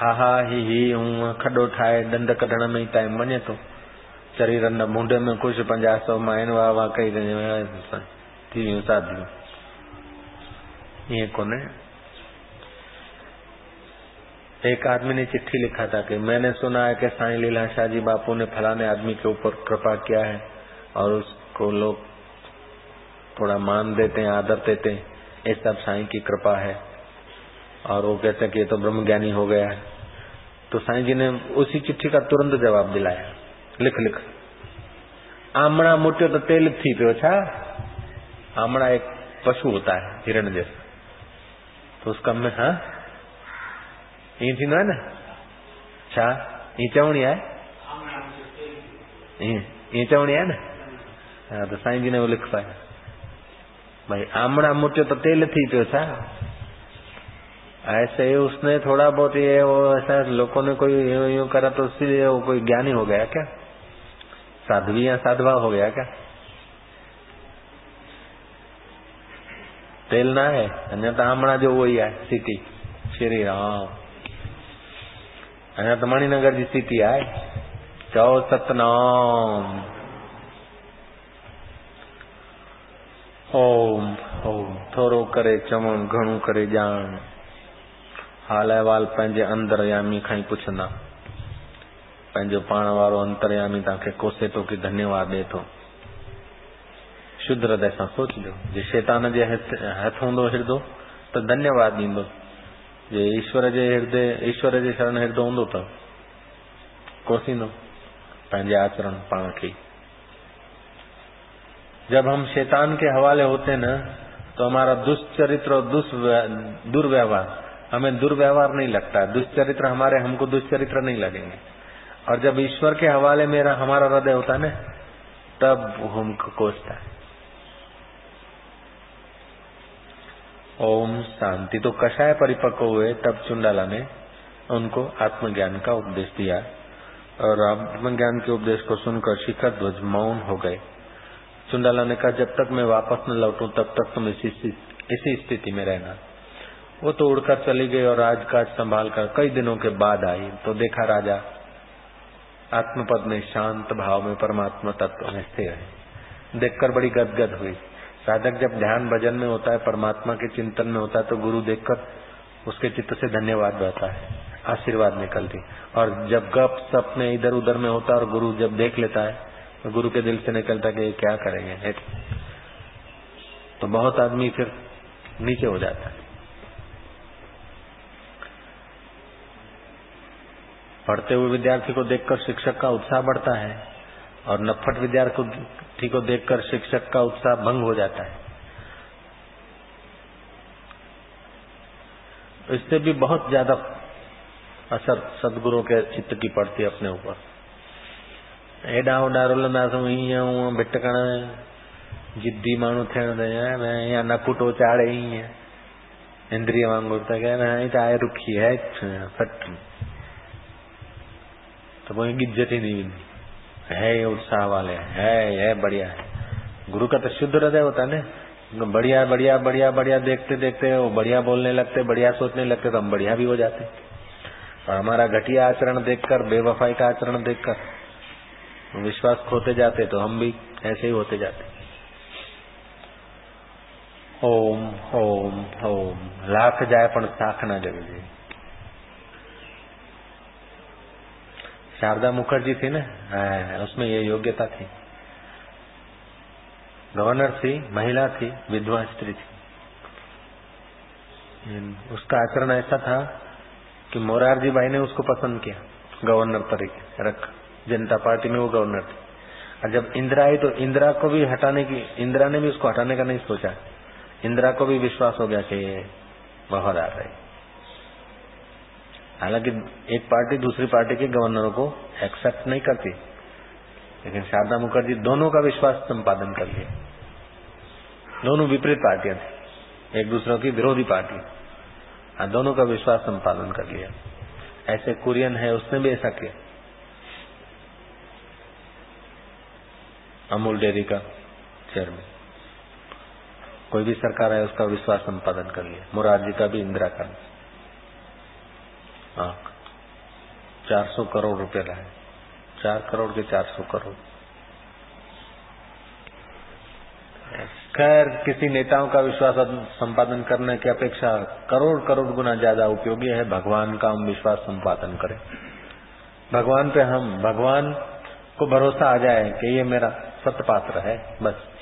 हा हा ही ही हूं खडो ठाहे दंड कढण में टाइम वञे थो शरीर न मुंडे में कुछ पंजाह सौ माइन वाह वाह कई थी वियूं साधियूं ईअं कोन्हे। एक आदमी ने चिट्ठी लिखा था कि मैंने सुना है कि साईं लीलाशाह जी बापू ने फलाने आदमी के ऊपर कृपा किया है और उसको लोग थोड़ा मान देते हैं आदर देते हैं ये सब साईं की कृपा है और वो कहते हैं कि ये तो ब्रह्म ज्ञानी हो गया है। तो साईं जी ने उसी चिट्ठी का तुरंत जवाब दिलाया लिख लिख आमणा मोटियो तो तेल थी पियो छा। आमणा एक पशु होता है हिरण जैसा तो उसका में हाँ ई थींदो आहे न छा ई चवणी आहे ये चवणी है ना। हाँ तो साईं जी ने वो लिख पाया भाई आमड़ा मुटियो तो तेल थी पियो छा। ऐसे ही उसने थोड़ा बहुत ये वो ऐसा लोगों ने कोई यूं यूं करा तो इसलिए वो कोई ज्ञानी हो गया क्या, साध्वी या साधवा हो गया क्या? तेल ना है अन्य तो आमड़ा जो वही है सिटी श्री राम। अन्य तो मणिनगर जी सिटी है चौ सतनाम ओम ओम थोरो करे चमन घणो करे जान हाल अहवाल पंहिंजे अंतरयामी खां पुछंदा। पंहिंजो पाण वारो अंतरयामी तव्हांखे कोसे तो की धन्यवाद ॾे थो। शुद्ध हृदय सां सोचजो जे शैतान जे हथ हूंदो हृदय त धन्यवाद ॾींदो, जे ईश्वर जे हृदय ईश्वर जे शरण हृदय हूंदो त कोसींदो पंहिंजे आचरण पाण खे। जब हम शैतान के हवाले होते ना तो हमारा दुष्चरित्र और दुर्व्यवहार हमें दुर्व्यवहार नहीं लगता, दुष्चरित्र हमारे हमको दुष्चरित्र नहीं लगेंगे। और जब ईश्वर के हवाले मेरा हमारा हृदय होता है ना तब हमको कोसता है। ओम शांति तो कषाय परिपक्व हुए तब चुंडाला ने उनको आत्मज्ञान का उपदेश दिया और आत्मज्ञान के उपदेश को सुनकर शिखर ध्वज मौन हो गए। चुंडाला ने कहा जब तक मैं वापस न लौटूं तब तक तुम इसी इसी स्थिति में रहना। वो तो उड़कर चली गई और राजकाज संभाल कर कई दिनों के बाद आई तो देखा राजा आत्मपद में शांत भाव में परमात्मा तत्व में स्थिर है। देखकर बड़ी गदगद हुई। साधक जब ध्यान भजन में होता है परमात्मा के चिंतन में होता है तो गुरु देखकर उसके चित्त से धन्यवाद बहता है, आशीर्वाद निकलती। और जब गप सपने इधर उधर में होता है और गुरु जब देख लेता है तो गुरु के दिल से निकलता है कि क्या करेंगे। तो बहुत आदमी फिर नीचे हो जाता है। पढ़ते हुए विद्यार्थी को देखकर शिक्षक का उत्साह बढ़ता है और नफट विद्यार्थी को देखकर शिक्षक का उत्साह भंग हो जाता है। इससे भी बहुत ज्यादा असर सदगुरु के चित्त की पड़ती है अपने ऊपर। एडा ओडा रुलंदासूं ईअं ऊअं भिटकण जिद्दी माण्हू थियण या नकुटो चाड़े ईअं इंद्रिय वांगुर त कहे त आहे रुखी है फट तो वो गिज्जत ही नहीं है। ये उत्साह वाले है ये बढ़िया है। गुरु का तो शुद्ध हृदय होता है ना। बढ़िया बढ़िया बढ़िया बढ़िया देखते देखते वो बढ़िया बोलने लगते बढ़िया सोचने लगते तो हम बढ़िया भी हो जाते। और हमारा घटिया आचरण देखकर बेवफाई का आचरण देखकर विश्वास खोते जाते तो हम भी ऐसे ही होते जाते। ओम ओम ओम लाख जाए पण साख ना जगे। शारदा मुखर्जी थी ना उसमें ये योग्यता थी। गवर्नर थी, महिला थी, विधवा स्त्री थी। उसका आचरण ऐसा था कि मोरारजी भाई ने उसको पसंद किया गवर्नर तरीके रख। जनता पार्टी में वो गवर्नर थी। और जब इंदिरा आई तो इंदिरा को भी हटाने की इंदिरा ने भी उसको हटाने का नहीं सोचा। इंदिरा को भी विश्वास हो गया कि ये बहुत आ रही। हालांकि एक पार्टी दूसरी पार्टी के गवर्नरों को एक्सेप्ट नहीं करती लेकिन शारदा मुखर्जी दोनों का विश्वास संपादन कर लिया। दोनों विपरीत पार्टियां थी, एक दूसरों की विरोधी पार्टी, और दोनों का विश्वास संपादन कर लिया। ऐसे कुरियन है उसने भी ऐसा किया। अमूल डेयरी का चेयरमैन कोई भी सरकार है उसका विश्वास संपादन कर लिया। मोरारजी का भी, इंदिरा का भी। चार सौ करोड़ रुपए लाए, चार करोड़ के चार सौ करोड़। खैर किसी नेताओं का विश्वास संपादन करने की अपेक्षा करोड़ करोड़ गुना ज्यादा उपयोगी है भगवान का हम विश्वास संपादन करें। भगवान पे हम भगवान को भरोसा आ जाए कि ये मेरा सतपात्र है बस।